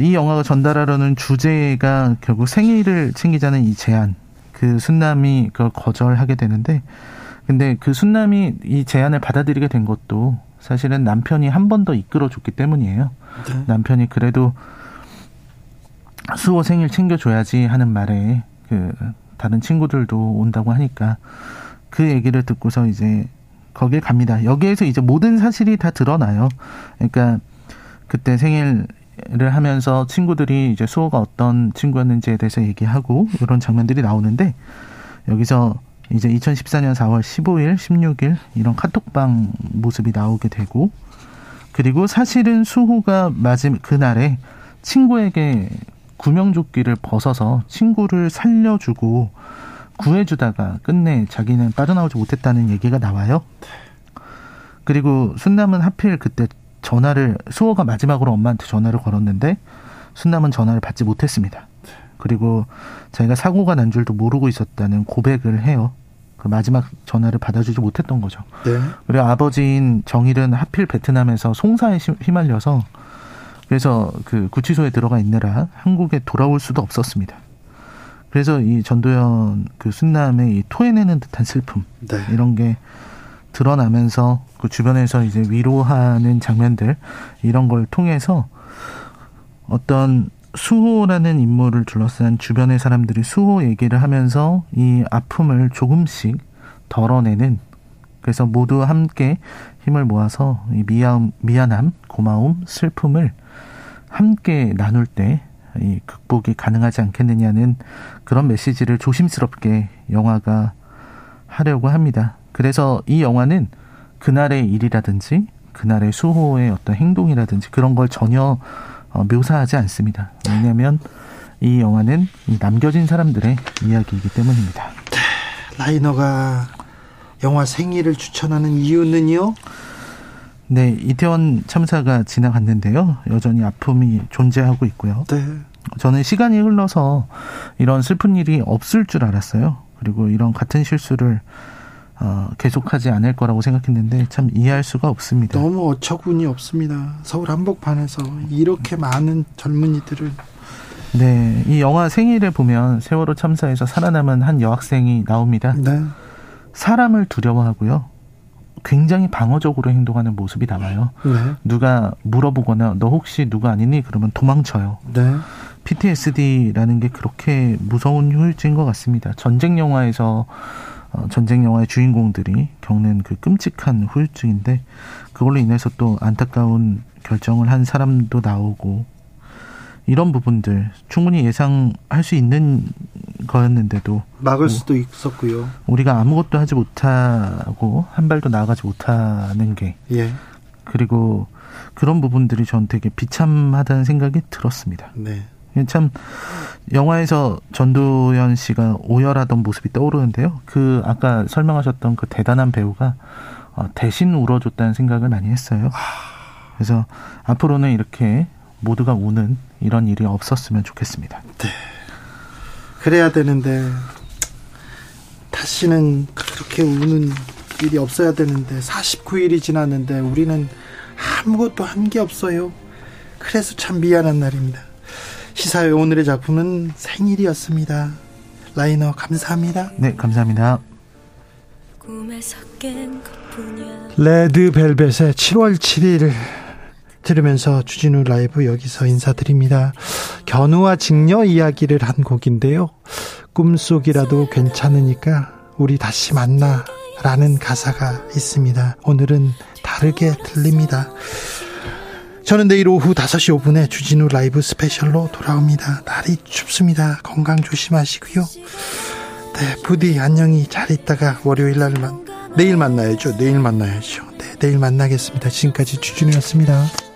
이 영화가 전달하려는 주제가 결국 생일을 챙기자는 이 제안, 그 순남이 그걸 거절하게 되는데 근데 그 순남이 이 제안을 받아들이게 된 것도 사실은 남편이 한 번 더 이끌어줬기 때문이에요. 네. 남편이 그래도 수호 생일 챙겨줘야지 하는 말에 그 다른 친구들도 온다고 하니까 그 얘기를 듣고서 이제 거길 갑니다. 여기에서 이제 모든 사실이 다 드러나요. 그러니까 그때 생일을 하면서 친구들이 이제 수호가 어떤 친구였는지에 대해서 얘기하고 이런 장면들이 나오는데 여기서 이제 2014년 4월 15일, 16일 이런 카톡방 모습이 나오게 되고 그리고 사실은 수호가 마지막 그날에 친구에게 구명조끼를 벗어서 친구를 살려주고 구해주다가 끝내 자기는 빠져나오지 못했다는 얘기가 나와요. 그리고 순남은 하필 그때 수호가 마지막으로 엄마한테 전화를 걸었는데 순남은 전화를 받지 못했습니다. 그리고 자기가 사고가 난 줄도 모르고 있었다는 고백을 해요. 그 마지막 전화를 받아주지 못했던 거죠. 네. 그리고 아버지인 정일은 하필 베트남에서 송사에 휘말려서 그래서 그 구치소에 들어가 있느라 한국에 돌아올 수도 없었습니다. 그래서 이 전도연 그 순남의 이 토해내는 듯한 슬픔 네. 이런 게 드러나면서 그 주변에서 이제 위로하는 장면들 이런 걸 통해서 어떤 수호라는 인물을 둘러싼 주변의 사람들이 수호 얘기를 하면서 이 아픔을 조금씩 덜어내는 그래서 모두 함께 힘을 모아서 이 미안함, 고마움, 슬픔을 함께 나눌 때 이 극복이 가능하지 않겠느냐는 그런 메시지를 조심스럽게 영화가 하려고 합니다. 그래서 이 영화는 그날의 일이라든지 그날의 수호의 어떤 행동이라든지 그런 걸 전혀 묘사하지 않습니다. 왜냐하면 이 영화는 남겨진 사람들의 이야기이기 때문입니다. 라이너가 영화 생일을 추천하는 이유는요? 네, 이태원 참사가 지나갔는데요. 여전히 아픔이 존재하고 있고요. 네. 저는 시간이 흘러서 이런 슬픈 일이 없을 줄 알았어요. 그리고 이런 같은 실수를 계속하지 않을 거라고 생각했는데 참 이해할 수가 없습니다. 너무 어처구니 없습니다. 서울 한복판에서 이렇게 많은 젊은이들을. 네, 이 영화 생일에 보면 세월호 참사에서 살아남은 한 여학생이 나옵니다. 네. 사람을 두려워하고요. 굉장히 방어적으로 행동하는 모습이 나와요. 네. 누가 물어보거나 너 혹시 누가 아니니? 그러면 도망쳐요. 네. PTSD라는 게 그렇게 무서운 후유증인 것 같습니다. 전쟁 영화의 주인공들이 겪는 그 끔찍한 후유증인데 그걸로 인해서 또 안타까운 결정을 한 사람도 나오고 이런 부분들 충분히 예상할 수 있는 거였는데도 막을 수도 있었고요. 우리가 아무것도 하지 못하고 한 발도 나아가지 못하는 게 예. 그리고 그런 부분들이 전 되게 비참하다는 생각이 들었습니다. 네. 참 영화에서 전도연 씨가 오열하던 모습이 떠오르는데요. 그 아까 설명하셨던 그 대단한 배우가 대신 울어줬다는 생각을 많이 했어요. 그래서 앞으로는 이렇게 모두가 우는 이런 일이 없었으면 좋겠습니다. 네. 그래야 되는데 다시는 그렇게 우는 일이 없어야 되는데 49일이 지났는데 우리는 아무것도 한 게 없어요. 그래서 참 미안한 날입니다. 시사회 오늘의 작품은 생일이었습니다. 라이너 감사합니다. 네, 감사합니다. 레드벨벳의 7월 7일 들으면서 주진우 라이브 여기서 인사드립니다. 견우와 직녀 이야기를 한 곡인데요. 꿈속이라도 괜찮으니까 우리 다시 만나 라는 가사가 있습니다. 오늘은 다르게 들립니다. 저는 내일 오후 5시 5분에 주진우 라이브 스페셜로 돌아옵니다. 날이 춥습니다. 건강 조심하시고요. 네, 부디 안녕히 잘 있다가 월요일 날만 내일 만나야죠. 네, 내일 만나겠습니다. 지금까지 주진우였습니다.